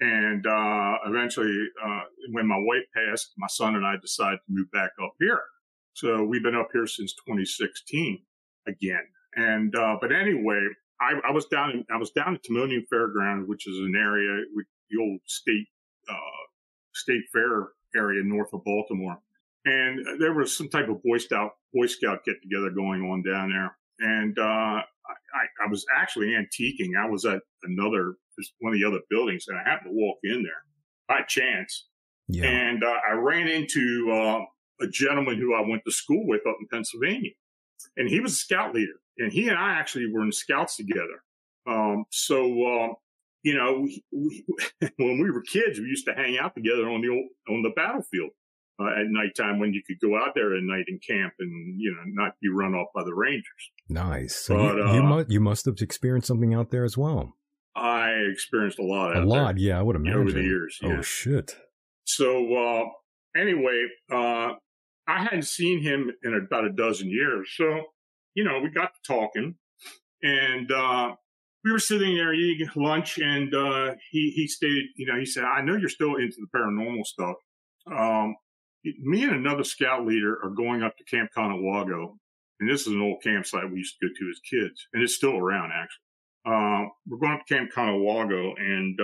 And, eventually, when my wife passed, my son and I decided to move back up here. So we've been up here since 2016 again. And, but anyway, I was down at Timonium Fairgrounds, which is an area with the old state fair area north of Baltimore, and there was some type of Boy Scout get together going on down there. And I was actually antiquing. I was at one of the other buildings, and I happened to walk in there by chance, and I ran into a gentleman who I went to school with up in Pennsylvania, and he was a scout leader. And he and I actually were in scouts together. So you know, when we were kids, we used to hang out together on the old, on the battlefield at nighttime when you could go out there at night and camp and, you know, not be run off by the Rangers. Nice. So but, you must have experienced something out there as well. I experienced a lot. Yeah, I would imagine. Over the years. Yeah. Oh, shit. So anyway, I hadn't seen him in about a dozen years. So, you know, we got to talking and we were sitting there eating lunch and he stated, you know, he said, I know you're still into the paranormal stuff. Me and another scout leader are going up to Camp Conewago. And this is an old campsite we used to go to as kids. And it's still around, actually. We're going up to Camp Conewago and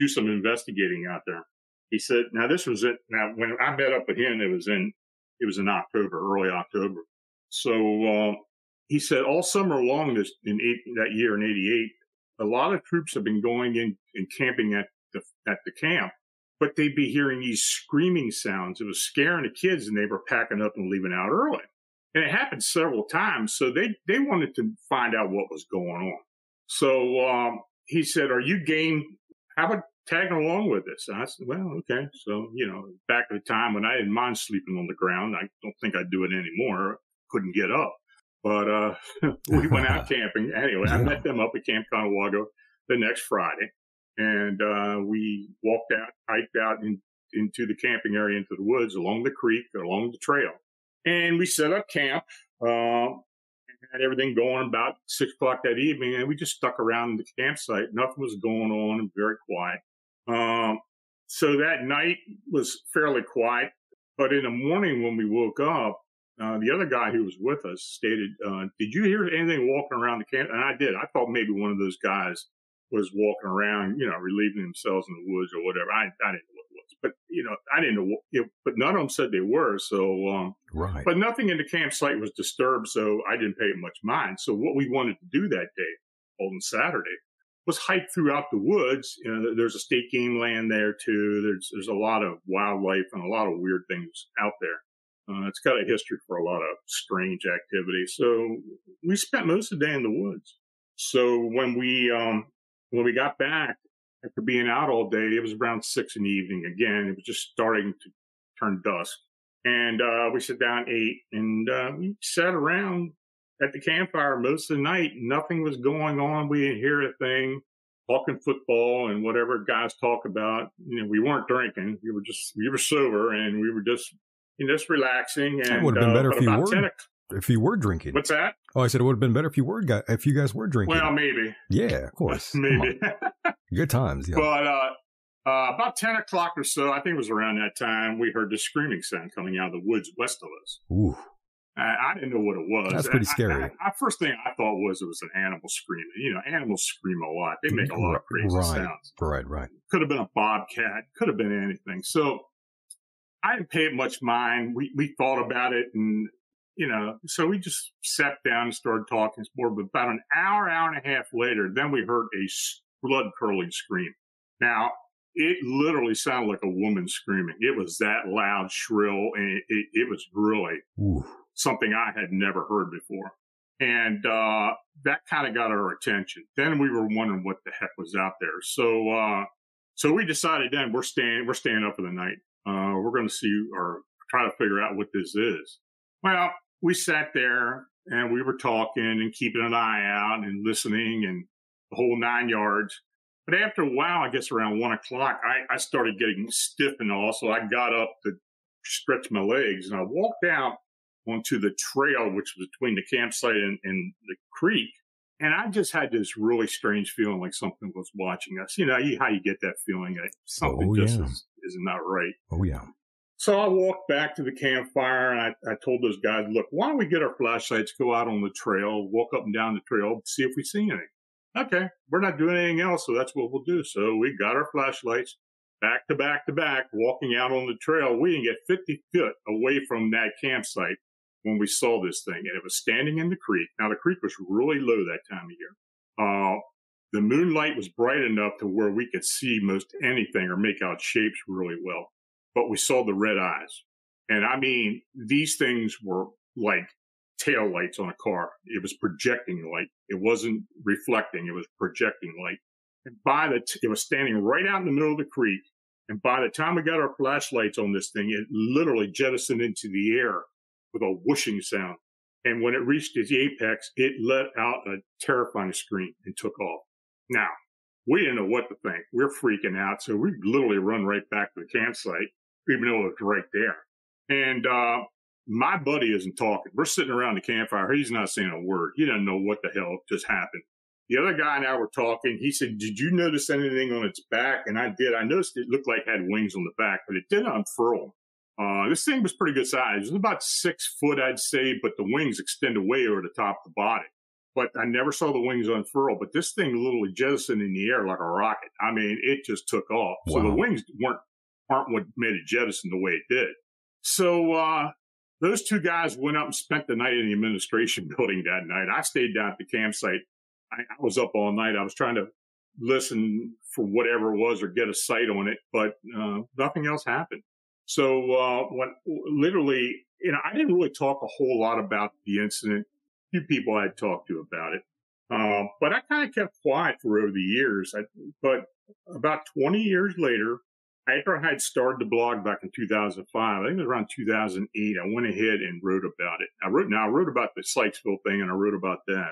do some investigating out there. He said, now this was it. Now, when I met up with him, it was in October, early October. So he said, all summer long that year in 88, a lot of troops have been going in and camping at the camp, but they'd be hearing these screaming sounds. It was scaring the kids, and they were packing up and leaving out early. And it happened several times, so they wanted to find out what was going on. So he said, are you game? How about tagging along with this? And I said, well, okay. So, you know, back at the time when I didn't mind sleeping on the ground, I don't think I'd do it anymore. Couldn't get up. But we went out camping. Anyway, I met them up at Camp Conewago the next Friday. And we walked out, hiked out into the camping area, into the woods, along the creek, along the trail. And we set up camp. Had everything going about 6 o'clock that evening, and we just stuck around the campsite. Nothing was going on, and very quiet. So that night was fairly quiet. But in the morning when we woke up, the other guy who was with us stated, did you hear anything walking around the camp? And I did. I thought maybe one of those guys was walking around, you know, relieving themselves in the woods or whatever. I didn't know what it was, but you know, I didn't know what, you know, but none of them said they were. So, right. But nothing in the campsite was disturbed. So I didn't pay it much mind. So what we wanted to do that day on Saturday was hike throughout the woods. You know, there's a state game land there too. There's a lot of wildlife and a lot of weird things out there. It's got a history for a lot of strange activity. So we spent most of the day in the woods. So when we got back, after being out all day, it was around 6 in the evening again. It was just starting to turn dusk. And we sat down, ate, and we sat around at the campfire most of the night. Nothing was going on. We didn't hear a thing. Talking football and whatever guys talk about. You know, we weren't drinking. We were sober, and we were just, you know, just relaxing. And it would have been better if you were drinking. What's that? Oh, I said it would have been better if you guys were drinking. Well, maybe. Yeah, of course. Maybe. Good times. Yeah. But about 10 o'clock or so, I think it was around that time, we heard the screaming sound coming out of the woods west of us. Ooh. I didn't know what it was. That's pretty scary. I first thing I thought was it was an animal screaming. You know, animals scream a lot. They make a lot of crazy sounds. Right. Could have been a bobcat. Could have been anything. So I didn't pay it much mind. We thought about it and... You know, so we just sat down and started talking some more. But about an hour and a half later, then we heard a blood-curdling scream. Now, it literally sounded like a woman screaming. It was that loud, shrill, and it was really something I had never heard before. And that kind of got our attention. Then we were wondering what the heck was out there. So, we decided then we're staying up for the night. We're going to see or try to figure out what this is. Well, we sat there and we were talking and keeping an eye out and listening and the whole 9 yards. But after a while, I guess around 1 o'clock, I started getting stiff and all. So I got up to stretch my legs and I walked out onto the trail, which was between the campsite and the creek. And I just had this really strange feeling like something was watching us. You know how you get that feeling that something is not right. Oh, yeah. So I walked back to the campfire and I told those guys, look, why don't we get our flashlights, go out on the trail, walk up and down the trail, see if we see anything. Okay, we're not doing anything else, so that's what we'll do. So we got our flashlights back to back, walking out on the trail. We didn't get 50 feet away from that campsite when we saw this thing. And it was standing in the creek. Now, the creek was really low that time of year. The moonlight was bright enough to where we could see most anything or make out shapes really well. But we saw the red eyes. And I mean, these things were like tail lights on a car. It was projecting light. It wasn't reflecting. It was projecting light. And it was standing right out in the middle of the creek. And by the time we got our flashlights on this thing, it literally jettisoned into the air with a whooshing sound. And when it reached its apex, it let out a terrifying scream and took off. Now, we didn't know what to think. We're freaking out. So we literally run right back to the campsite, even though it was right there. And my buddy isn't talking. We're sitting around the campfire. He's not saying a word. He doesn't know what the hell just happened. The other guy and I were talking. He said, did you notice anything on its back? And I did. I noticed it looked like it had wings on the back, but it didn't unfurl. This thing was pretty good size. It was about 6 foot, I'd say, but the wings extend away over the top of the body. But I never saw the wings unfurl. But this thing literally jettisoned in the air like a rocket. I mean, it just took off. Wow. So the wings aren't what made it jettison the way it did. So those two guys went up and spent the night in the administration building that night. I stayed down at the campsite. I was up all night. I was trying to listen for whatever it was or get a sight on it, but nothing else happened. So I didn't really talk a whole lot about the incident. A few people I had talked to about it, but I kind of kept quiet for over the years. But about 20 years later, after I had started the blog back in 2005, I think it was around 2008, I went ahead and wrote about it. I wrote about the Sykesville thing, and I wrote about that.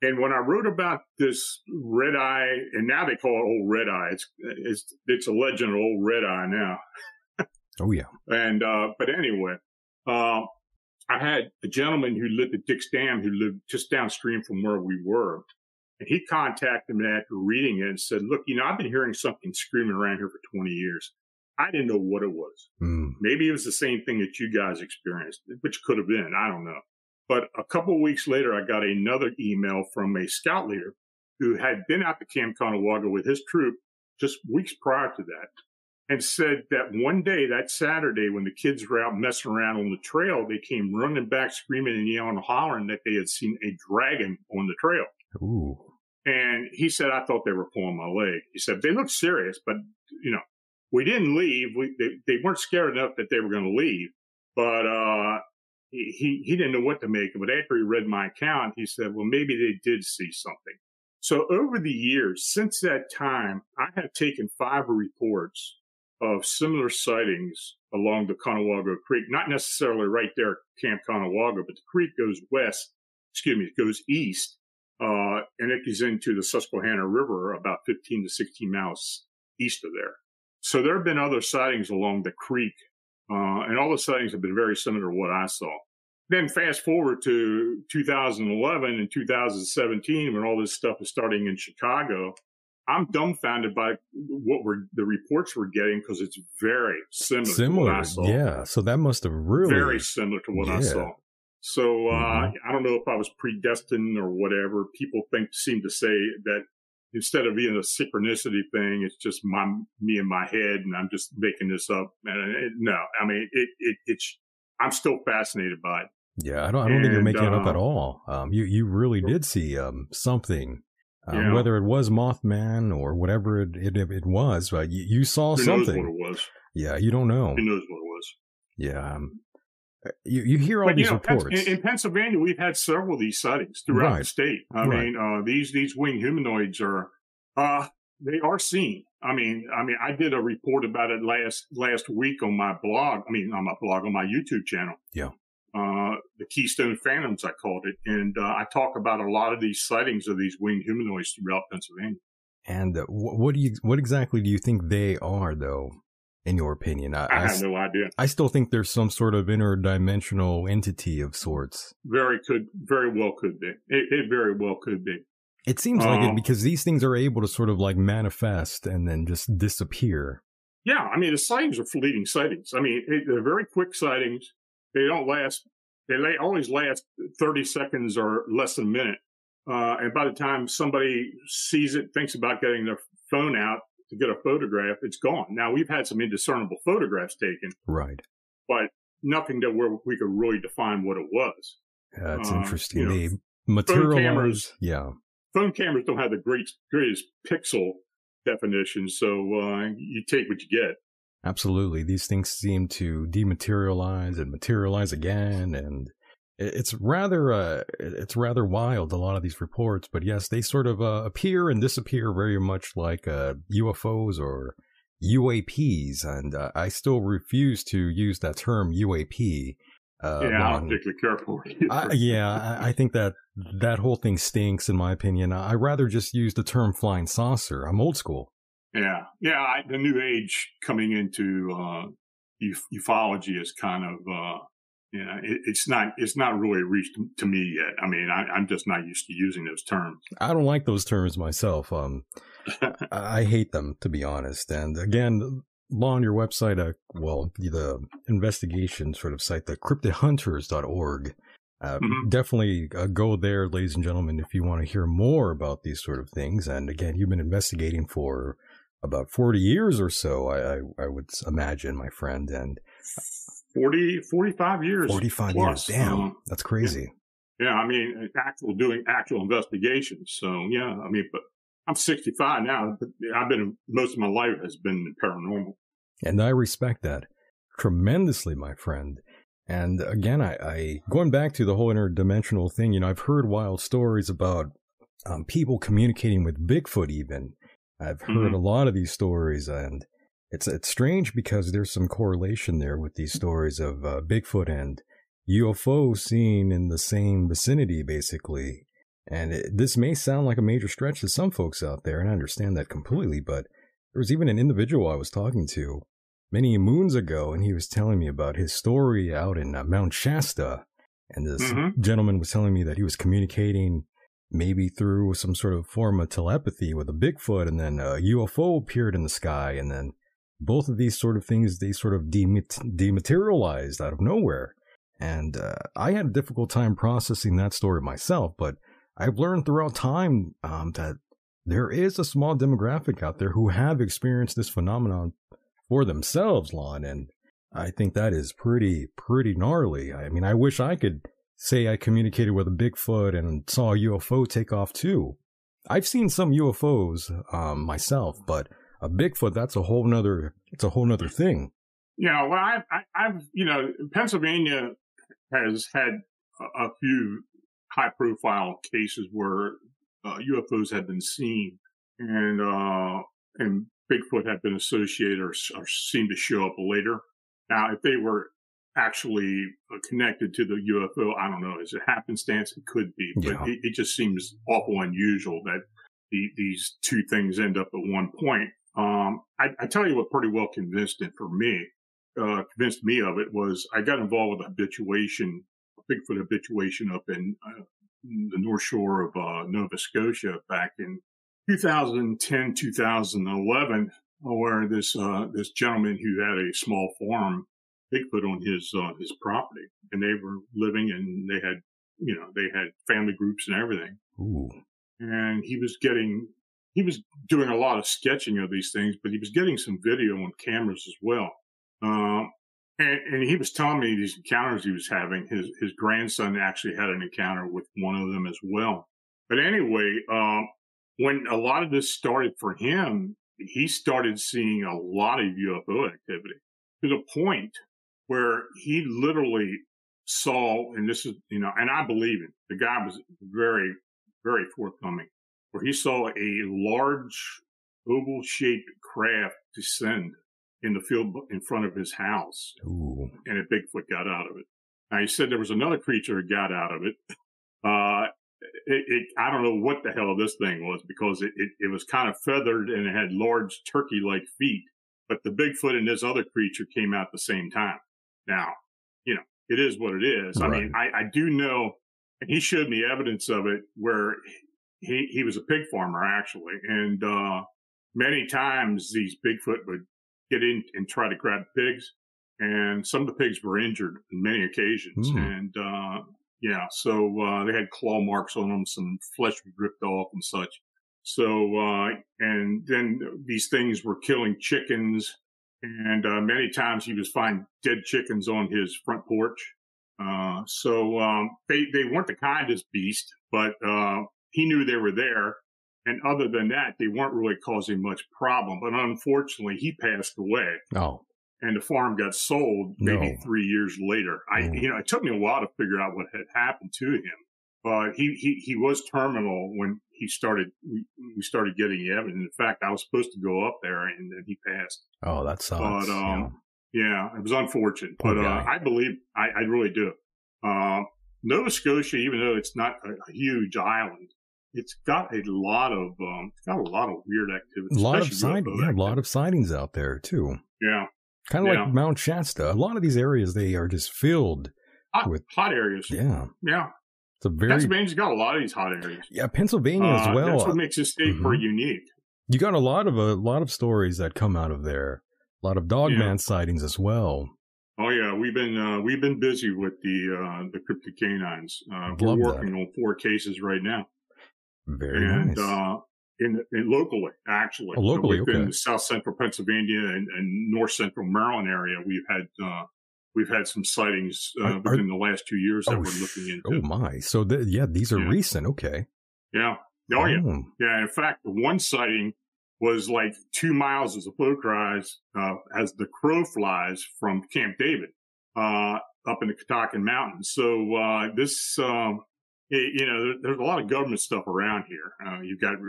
And when I wrote about this red eye, and now they call it Old Red Eye. It's a legend of Old Red Eye now. Oh, yeah. And but anyway, I had a gentleman who lived at Dick's Dam who lived just downstream from where we were. And he contacted me after reading it and said, look, I've been hearing something screaming around here for 20 years. I didn't know what it was. Mm. Maybe it was the same thing that you guys experienced, which could have been. I don't know. But a couple of weeks later, I got another email from a scout leader who had been out to Camp Conewago with his troop just weeks prior to that, and said that one day, that Saturday, when the kids were out messing around on the trail, they came running back screaming and yelling and hollering that they had seen a dragon on the trail. Ooh. And he said, I thought they were pulling my leg. He said, they looked serious, but, we didn't leave. They weren't scared enough that they were going to leave. But he didn't know what to make of it. After he read my account, he said, well, maybe they did see something. So over the years, since that time, I have taken 5 reports of similar sightings along the Conewago Creek, not necessarily right there at Camp Conewago, but the creek goes east, and it goes into the Susquehanna River about 15 to 16 miles east of there. So there have been other sightings along the creek, and all the sightings have been very similar to what I saw. Then fast forward to 2011 and 2017, when all this stuff is starting in Chicago, I'm dumbfounded by what the reports we're getting, because it's very similar to what I saw. Yeah. So that must have really very similar to what I saw. So I don't know if I was predestined or whatever. People seem to say that instead of being a synchronicity thing, it's just me and my head, and I'm just making this up. And I'm still fascinated by it. Yeah, I don't think you're making it up at all. You really did see something. Whether it was Mothman or whatever it was, you saw something. Who knows what it was? Yeah, you don't know. Who knows what it was? Yeah. You hear all these reports. In Pennsylvania, we've had several of these sightings throughout the state. I mean, these winged humanoids are seen. I mean, I did a report about it last week on my blog. I mean, on my YouTube channel. Yeah. The Keystone Phantoms, I called it. And I talk about a lot of these sightings of these winged humanoids throughout Pennsylvania. And what exactly do you think they are, though, in your opinion? I have no idea. I still think there's some sort of interdimensional entity of sorts. Very well could be. It very well could be. It seems like it, because these things are able to sort of like manifest and then just disappear. Yeah, I mean, the sightings are fleeting sightings. I mean, they're very quick sightings. They don't last. They always last 30 seconds or less than a minute. And by the time somebody sees it, thinks about getting their phone out to get a photograph, it's gone. Now, we've had some indiscernible photographs taken. Right. But nothing to where we could really define what it was. Yeah, that's interesting. They materialize. Phone cameras don't have the greatest pixel definition. So you take what you get. Absolutely. These things seem to dematerialize and materialize again. And It's rather wild, a lot of these reports, but yes, they sort of appear and disappear very much like UFOs or UAPs, and I still refuse to use that term UAP. I'm particularly careful. I think that whole thing stinks, in my opinion. I'd rather just use the term flying saucer. I'm old school. Yeah. The new age coming into ufology is kind of... it's not really reached to me yet. I mean, I'm just not used to using those terms. I don't like those terms myself. I hate them, to be honest. And again, on your website, the investigation sort of site, the CryptidHunters.org. Definitely go there, ladies and gentlemen, if you want to hear more about these sort of things. And again, you've been investigating for about 40 years or so, I would imagine, my friend. And 45 years. 45 plus. Years, damn. That's crazy. Yeah, I mean, doing actual investigations. So, yeah, I mean, but I'm 65 now. Most of my life has been paranormal. And I respect that tremendously, my friend. And again, I going back to the whole interdimensional thing, you know, I've heard wild stories about people communicating with Bigfoot even. I've heard a lot of these stories, and It's strange because there's some correlation there with these stories of Bigfoot and UFO seen in the same vicinity, basically. And this may sound like a major stretch to some folks out there, and I understand that completely, but there was even an individual I was talking to many moons ago, and he was telling me about his story out in Mount Shasta. And this gentleman was telling me that he was communicating maybe through some sort of form of telepathy with a Bigfoot, and then a UFO appeared in the sky, and then both of these sort of things, they sort of dematerialized out of nowhere. And I had a difficult time processing that story myself, but I've learned throughout time that there is a small demographic out there who have experienced this phenomenon for themselves, Lon, and I think that is pretty gnarly. I mean, I wish I could say I communicated with a Bigfoot and saw a UFO take off too. I've seen some UFOs myself, but a Bigfoot, that's a whole nother thing. Yeah, well, I've Pennsylvania has had a few high profile cases where UFOs have been seen and Bigfoot have been associated or seemed to show up later. Now, if they were actually connected to the UFO, I don't know. Is it happenstance? It could be, but yeah. It just seems awful unusual that these two things end up at one point. I tell you what pretty well convinced me of it was I got involved with Bigfoot habituation up in the North Shore of Nova Scotia back in 2010, 2011, where this gentleman who had a small farm, Bigfoot on his property, and they were living and they had family groups and everything. Ooh. And he was doing a lot of sketching of these things, but he was getting some video on cameras as well. And he was telling me these encounters he was having. His grandson actually had an encounter with one of them as well. But anyway, when a lot of this started for him, he started seeing a lot of UFO activity to the point where he literally saw, and this is, you know, and I believe it, the guy was very, very forthcoming, where he saw a large oval-shaped craft descend in the field in front of his house. Ooh. And a Bigfoot got out of it. Now, he said there was another creature that got out of it. I don't know what the hell this thing was because it was kind of feathered and it had large turkey-like feet, but the Bigfoot and this other creature came out at the same time. Now, you know, it is what it is. Right. I mean, I do know. And he showed me evidence of it where he was a pig farmer, actually. And many times these Bigfoot would get in and try to grab pigs. And some of the pigs were injured on many occasions. Mm. And, so they had claw marks on them. Some flesh was ripped off and such. So, and then these things were killing chickens. And many times he was finding dead chickens on his front porch. They weren't the kindest beast, but, he knew they were there. And other than that, they weren't really causing much problem. But unfortunately, he passed away. Oh. and the farm got sold maybe 3 years later. It took me a while to figure out what had happened to him, but he was terminal when we started getting the evidence. In fact, I was supposed to go up there, and then he passed. Oh, that sucks. But, yeah, it was unfortunate, but I believe, I really do. Nova Scotia, even though it's not a huge island, it's got a lot of weird activity. A lot of sightings out there too. Yeah, kind of like Mount Shasta. A lot of these areas, they are just filled with hot areas. Yeah, yeah. It's a very Pennsylvania's got a lot of these hot areas. Yeah, Pennsylvania as well. That's what makes this state pretty unique. You got a lot of stories that come out of there. A lot of dogman sightings as well. Oh yeah, we've been busy with the cryptid canines. We're working on 4 cases right now. Very nice. In locally, actually. Oh, locally, so in South Central Pennsylvania and North Central Maryland area, we've had some sightings within the last 2 years that we're looking into. Oh my! So these are recent. Okay. Yeah. Oh yeah. Yeah. In fact, the one sighting was like 2 miles as a folk rise as the crow flies from Camp David up in the Catoctin Mountains. So there's a lot of government stuff around here. You've got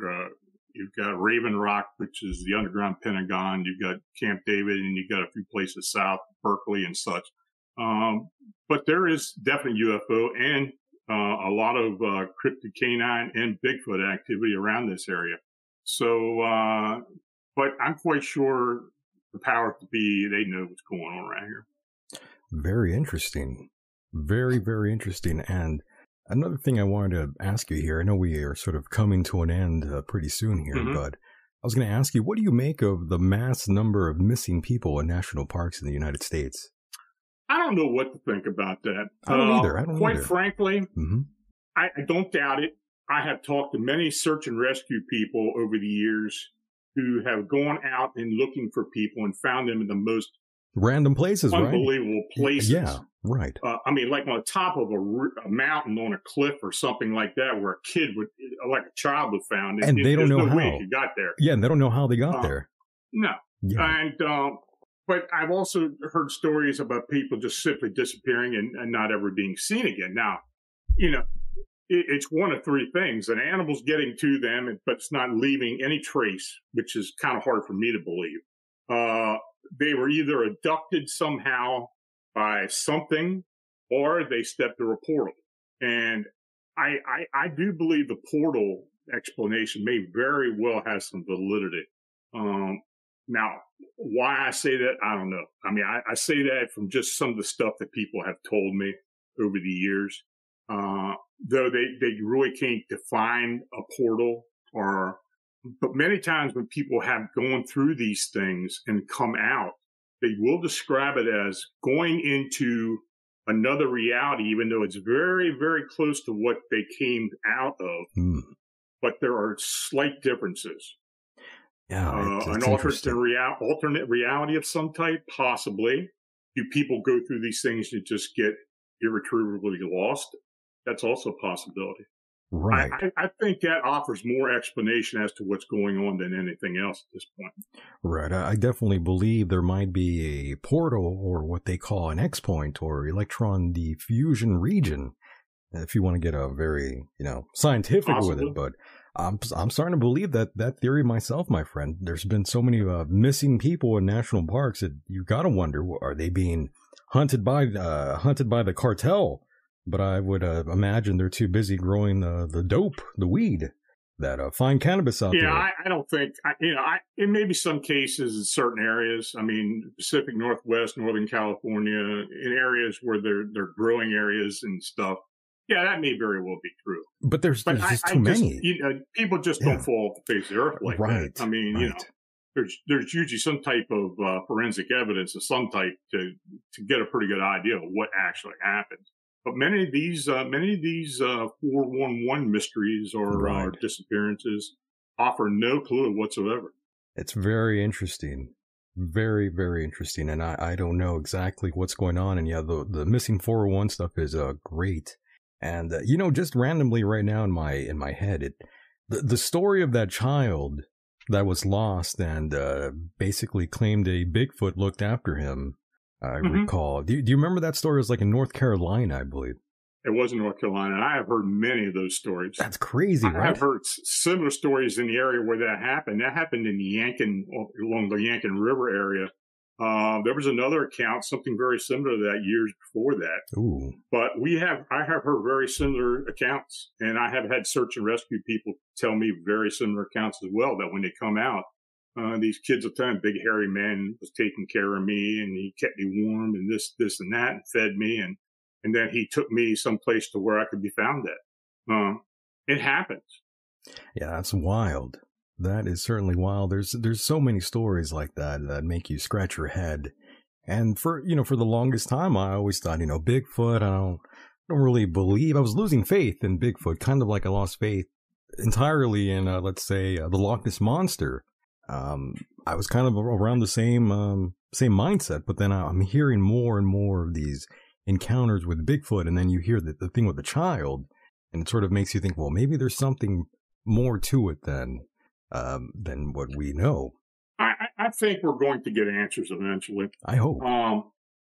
Raven Rock, which is the underground Pentagon. You've got Camp David, and you've got a few places south, Berkeley and such. But there is definitely UFO and a lot of cryptid canine and Bigfoot activity around this area. So, but I'm quite sure the powers to be, they know what's going on right here. Very interesting. Very, very interesting. And another thing I wanted to ask you here, I know we are sort of coming to an end pretty soon here, but I was going to ask you, what do you make of the mass number of missing people in national parks in the United States? I don't know what to think about that. I don't either. Quite frankly, I don't doubt it. I have talked to many search and rescue people over the years who have gone out and looking for people and found them in the most random places, unbelievable places. Yeah, right. Like on the top of a mountain on a cliff or something like that, where a child was found, and they don't know how you got there. Yeah, and they don't know how they got there. No, and but I've also heard stories about people just simply disappearing and not ever being seen again. Now, it's one of three things. An animal's getting to them, but it's not leaving any trace, which is kind of hard for me to believe. They were either abducted somehow by something, or they stepped through a portal. And I do believe the portal explanation may very well have some validity. Now, why I say that, I don't know. I say that from just some of the stuff that people have told me over the years. Though they really can't define a portal, but many times when people have gone through these things and come out, they will describe it as going into another reality, even though it's very, very close to what they came out of. But there are slight differences. Yeah, an alternate reality of some type, possibly. Do people go through these things and just get irretrievably lost? That's also a possibility. Right. I think that offers more explanation as to what's going on than anything else at this point. Right. I definitely believe there might be a portal, or what they call an X point or electron diffusion region, if you want to get a very, scientific with it. But I'm starting to believe that theory myself, my friend. There's been so many missing people in national parks that you got to wonder, are they being hunted by the cartel? But I would imagine they're too busy growing the dope, the weed, that fine cannabis out there. Yeah, I don't think, it may be some cases in certain areas. Pacific Northwest, Northern California, in areas where they're growing areas and stuff. Yeah, that may very well be true. But there's just too many. People just don't fall off the face of the earth like that. There's usually some type of forensic evidence of some type to get a pretty good idea of what actually happened. But many of these 411 mysteries or disappearances offer no clue whatsoever. It's very interesting. Very, very interesting. And I don't know exactly what's going on. And yeah, the missing 401 stuff is great. And, just randomly right now in my head, the story of that child that was lost and basically claimed a Bigfoot looked after him, I recall. Do you remember that story? It was like in North Carolina, I believe. It was in North Carolina, and I have heard many of those stories. That's crazy, right? I've heard similar stories in the area where that happened. That happened in Yadkin, along the Yadkin River area. There was another account, something very similar to that years before that. Ooh. But I have heard very similar accounts, and I have had search and rescue people tell me very similar accounts as well, that when they come out, these kids will tell them, big hairy man was taking care of me, and he kept me warm, and this, and that, and fed me, and then he took me someplace to where I could be found at. It happens. Yeah, that's wild. That is certainly wild. There's so many stories like that make you scratch your head. And for the longest time, I always thought, Bigfoot, I don't really believe. I was losing faith in Bigfoot, kind of like I lost faith entirely in, let's say, the Loch Ness Monster. I was kind of around the same mindset, but then I'm hearing more and more of these encounters with Bigfoot, and then you hear the thing with the child, and it sort of makes you think, well, maybe there's something more to it than what we know. I think we're going to get answers eventually. I hope.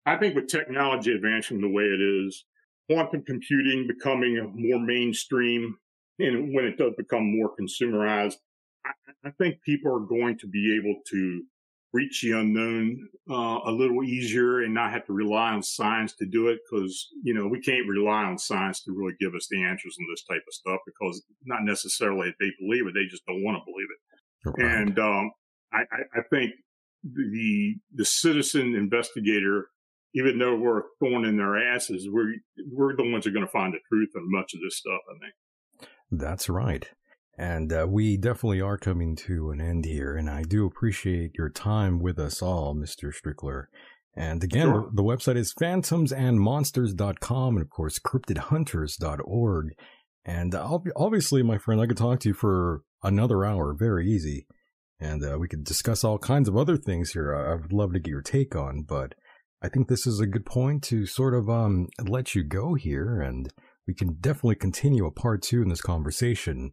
I think with technology advancing the way it is, quantum computing becoming more mainstream, and when it does become more consumerized, I think people are going to be able to reach the unknown a little easier and not have to rely on science to do it, because, we can't rely on science to really give us the answers on this type of stuff, because not necessarily if they believe it, they just don't want to believe it. Right. And I think the citizen investigator, even though we're a thorn in their asses, we're the ones that are going to find the truth on much of this stuff, I think. That's right. And we definitely are coming to an end here, and I do appreciate your time with us all, Mr. Strickler. And again, sure. The website is phantomsandmonsters.com, and of course, CryptidHunters.org. And obviously, my friend, I could talk to you for another hour, very easy, and we could discuss all kinds of other things here I would love to get your take on, but I think this is a good point to sort of let you go here, and we can definitely continue a part two in this conversation.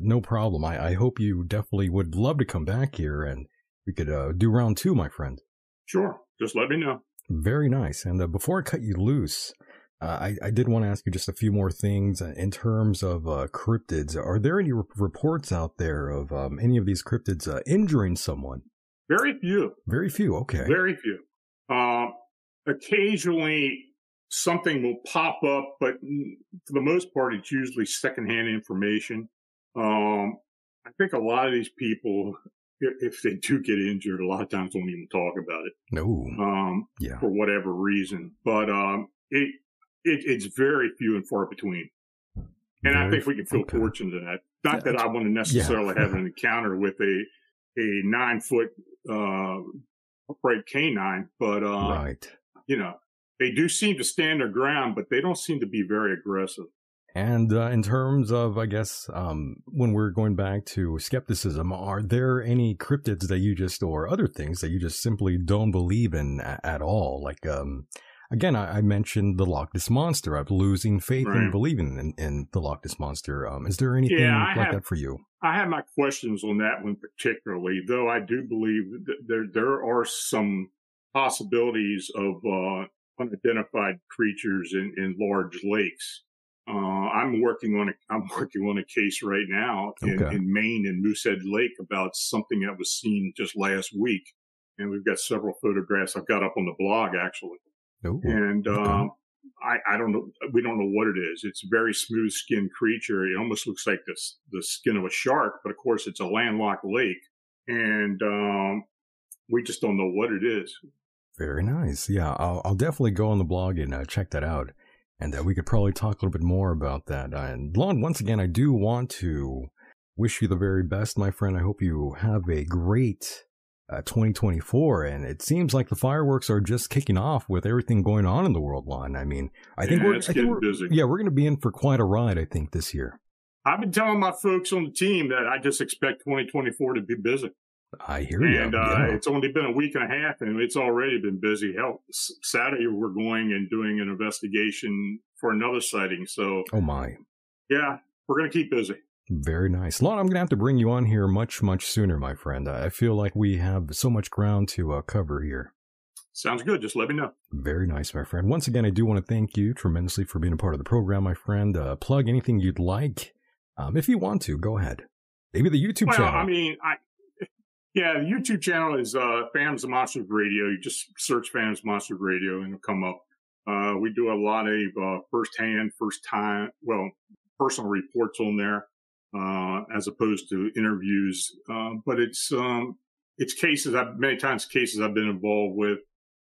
No problem. I hope you definitely would love to come back here, and we could do round two, my friend. Sure. Just let me know. Very nice. And before I cut you loose, I did want to ask you just a few more things in terms of cryptids. Are there any reports out there of any of these cryptids injuring someone? Very few. Very few. Okay. Very few. Occasionally something will pop up, but for the most part, it's usually secondhand information. I think a lot of these people, if they do get injured, a lot of times don't even talk about it. No. Yeah. For whatever reason. But, it's very few and far between. And very, I think we can feel fortunate in that. Not that I want to necessarily have an encounter with a 9-foot, upright canine, but, right. They do seem to stand their ground, but they don't seem to be very aggressive. And in terms of, I guess, when we're going back to skepticism, are there any cryptids that you just, or other things that you just simply don't believe in at all? Like, again, I mentioned the Loch Ness Monster. I'm losing faith in believing in the Loch Ness Monster. Is there anything that for you? I have my questions on that one particularly, though I do believe that there are some possibilities of unidentified creatures in large lakes. I'm working on a case right now in Maine in Moosehead Lake about something that was seen just last week, and we've got several photographs I've got up on the blog actually. Ooh. And I don't know. We don't know what it is. It's a very smooth skinned creature. It almost looks like the skin of a shark, but of course it's a landlocked lake, and we just don't know what it is. Very nice. Yeah, I'll definitely go on the blog and check that out. And we could probably talk a little bit more about that. And Lon, once again, I do want to wish you the very best, my friend. I hope you have a great 2024. And it seems like the fireworks are just kicking off with everything going on in the world, Lon. I mean, I think we're busy. Yeah, we're going to be in for quite a ride, I think, this year. I've been telling my folks on the team that I just expect 2024 to be busy. I hear you. And it's only been a week and a half, and it's already been busy. Hell, Saturday we're going and doing an investigation for another sighting. So, oh my, yeah, we're going to keep busy. Very nice. Lon, I'm going to have to bring you on here much, much sooner, my friend. I feel like we have so much ground to cover here. Sounds good. Just let me know. Very nice, my friend. Once again, I do want to thank you tremendously for being a part of the program, my friend. Plug anything you'd like. If you want to, go ahead. Maybe the YouTube channel. Well, I mean, the YouTube channel is Phantoms and Monsters Radio. You just search Phantoms and Monsters Radio and it'll come up. We do a lot of personal reports on there, as opposed to interviews. But it's cases I've been involved with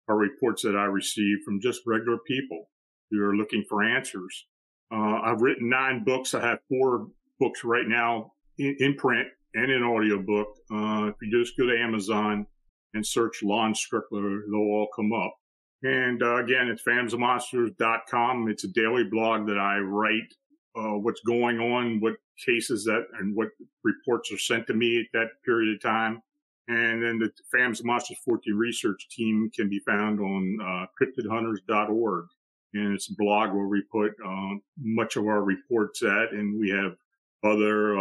are reports that I receive from just regular people who are looking for answers. I've written 9 books. I have 4 books right now in print and in audiobook. If you just go to Amazon and search Lon Strickler, they'll all come up. And again, it's phantomsandmonsters.com. It's a daily blog that I write what's going on, what cases that and what reports are sent to me at that period of time. And then the Phantoms and Monsters 14 research team can be found on CryptidHunters.org. And it's a blog where we put much of our reports at, and we have other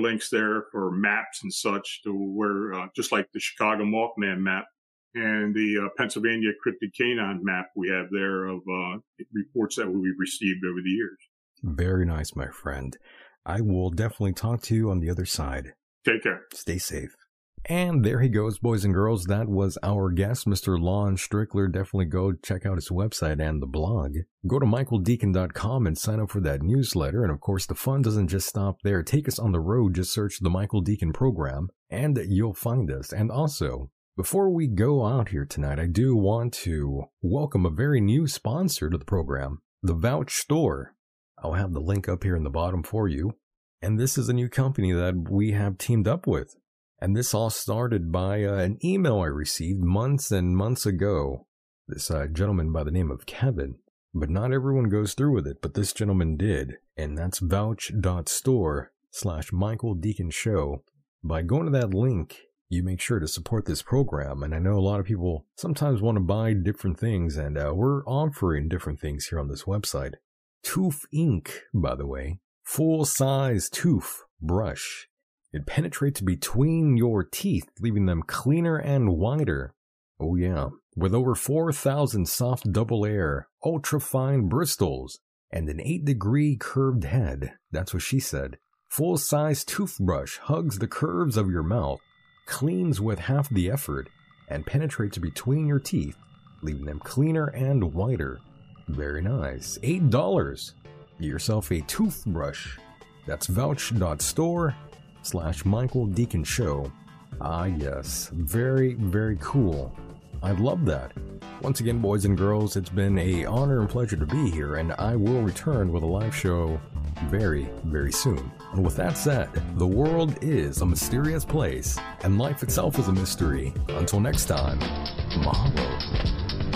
links there for maps and such to where, just like the Chicago Mothman map and the Pennsylvania Cryptid Canine map we have there of reports that we've received over the years. Very nice, my friend. I will definitely talk to you on the other side. Take care. Stay safe. And there he goes, boys and girls. That was our guest, Mr. Lon Strickler. Definitely go check out his website and the blog. Go to michaeldeacon.com and sign up for that newsletter. And, of course, the fun doesn't just stop there. Take us on the road. Just search the Michael Deacon program, and you'll find us. And also, before we go out here tonight, I do want to welcome a very new sponsor to the program, the Vouch Store. I'll have the link up here in the bottom for you. And this is a new company that we have teamed up with. And this all started by an email I received months and months ago. This gentleman by the name of Kevin. But not everyone goes through with it, but this gentleman did. And that's vouch.store/Michael Deacon Show. By going to that link, you make sure to support this program. And I know a lot of people sometimes want to buy different things, and we're offering different things here on this website. Toof ink, by the way. Full-size toof brush. It penetrates between your teeth, leaving them cleaner and whiter. Oh yeah, with over 4,000 soft double air, ultra-fine bristles, and an 8-degree curved head. That's what she said. Full-size toothbrush hugs the curves of your mouth, cleans with half the effort, and penetrates between your teeth, leaving them cleaner and whiter. Very nice. $8. Get yourself a toothbrush. That's vouch.store/Michael Deacon Show. Ah yes, very, very cool. I love that. Once again, boys and girls, it's been an honor and pleasure to be here, and I will return with a live show very, very soon. And with that said, the world is a mysterious place, and life itself is a mystery. Until next time, mahalo.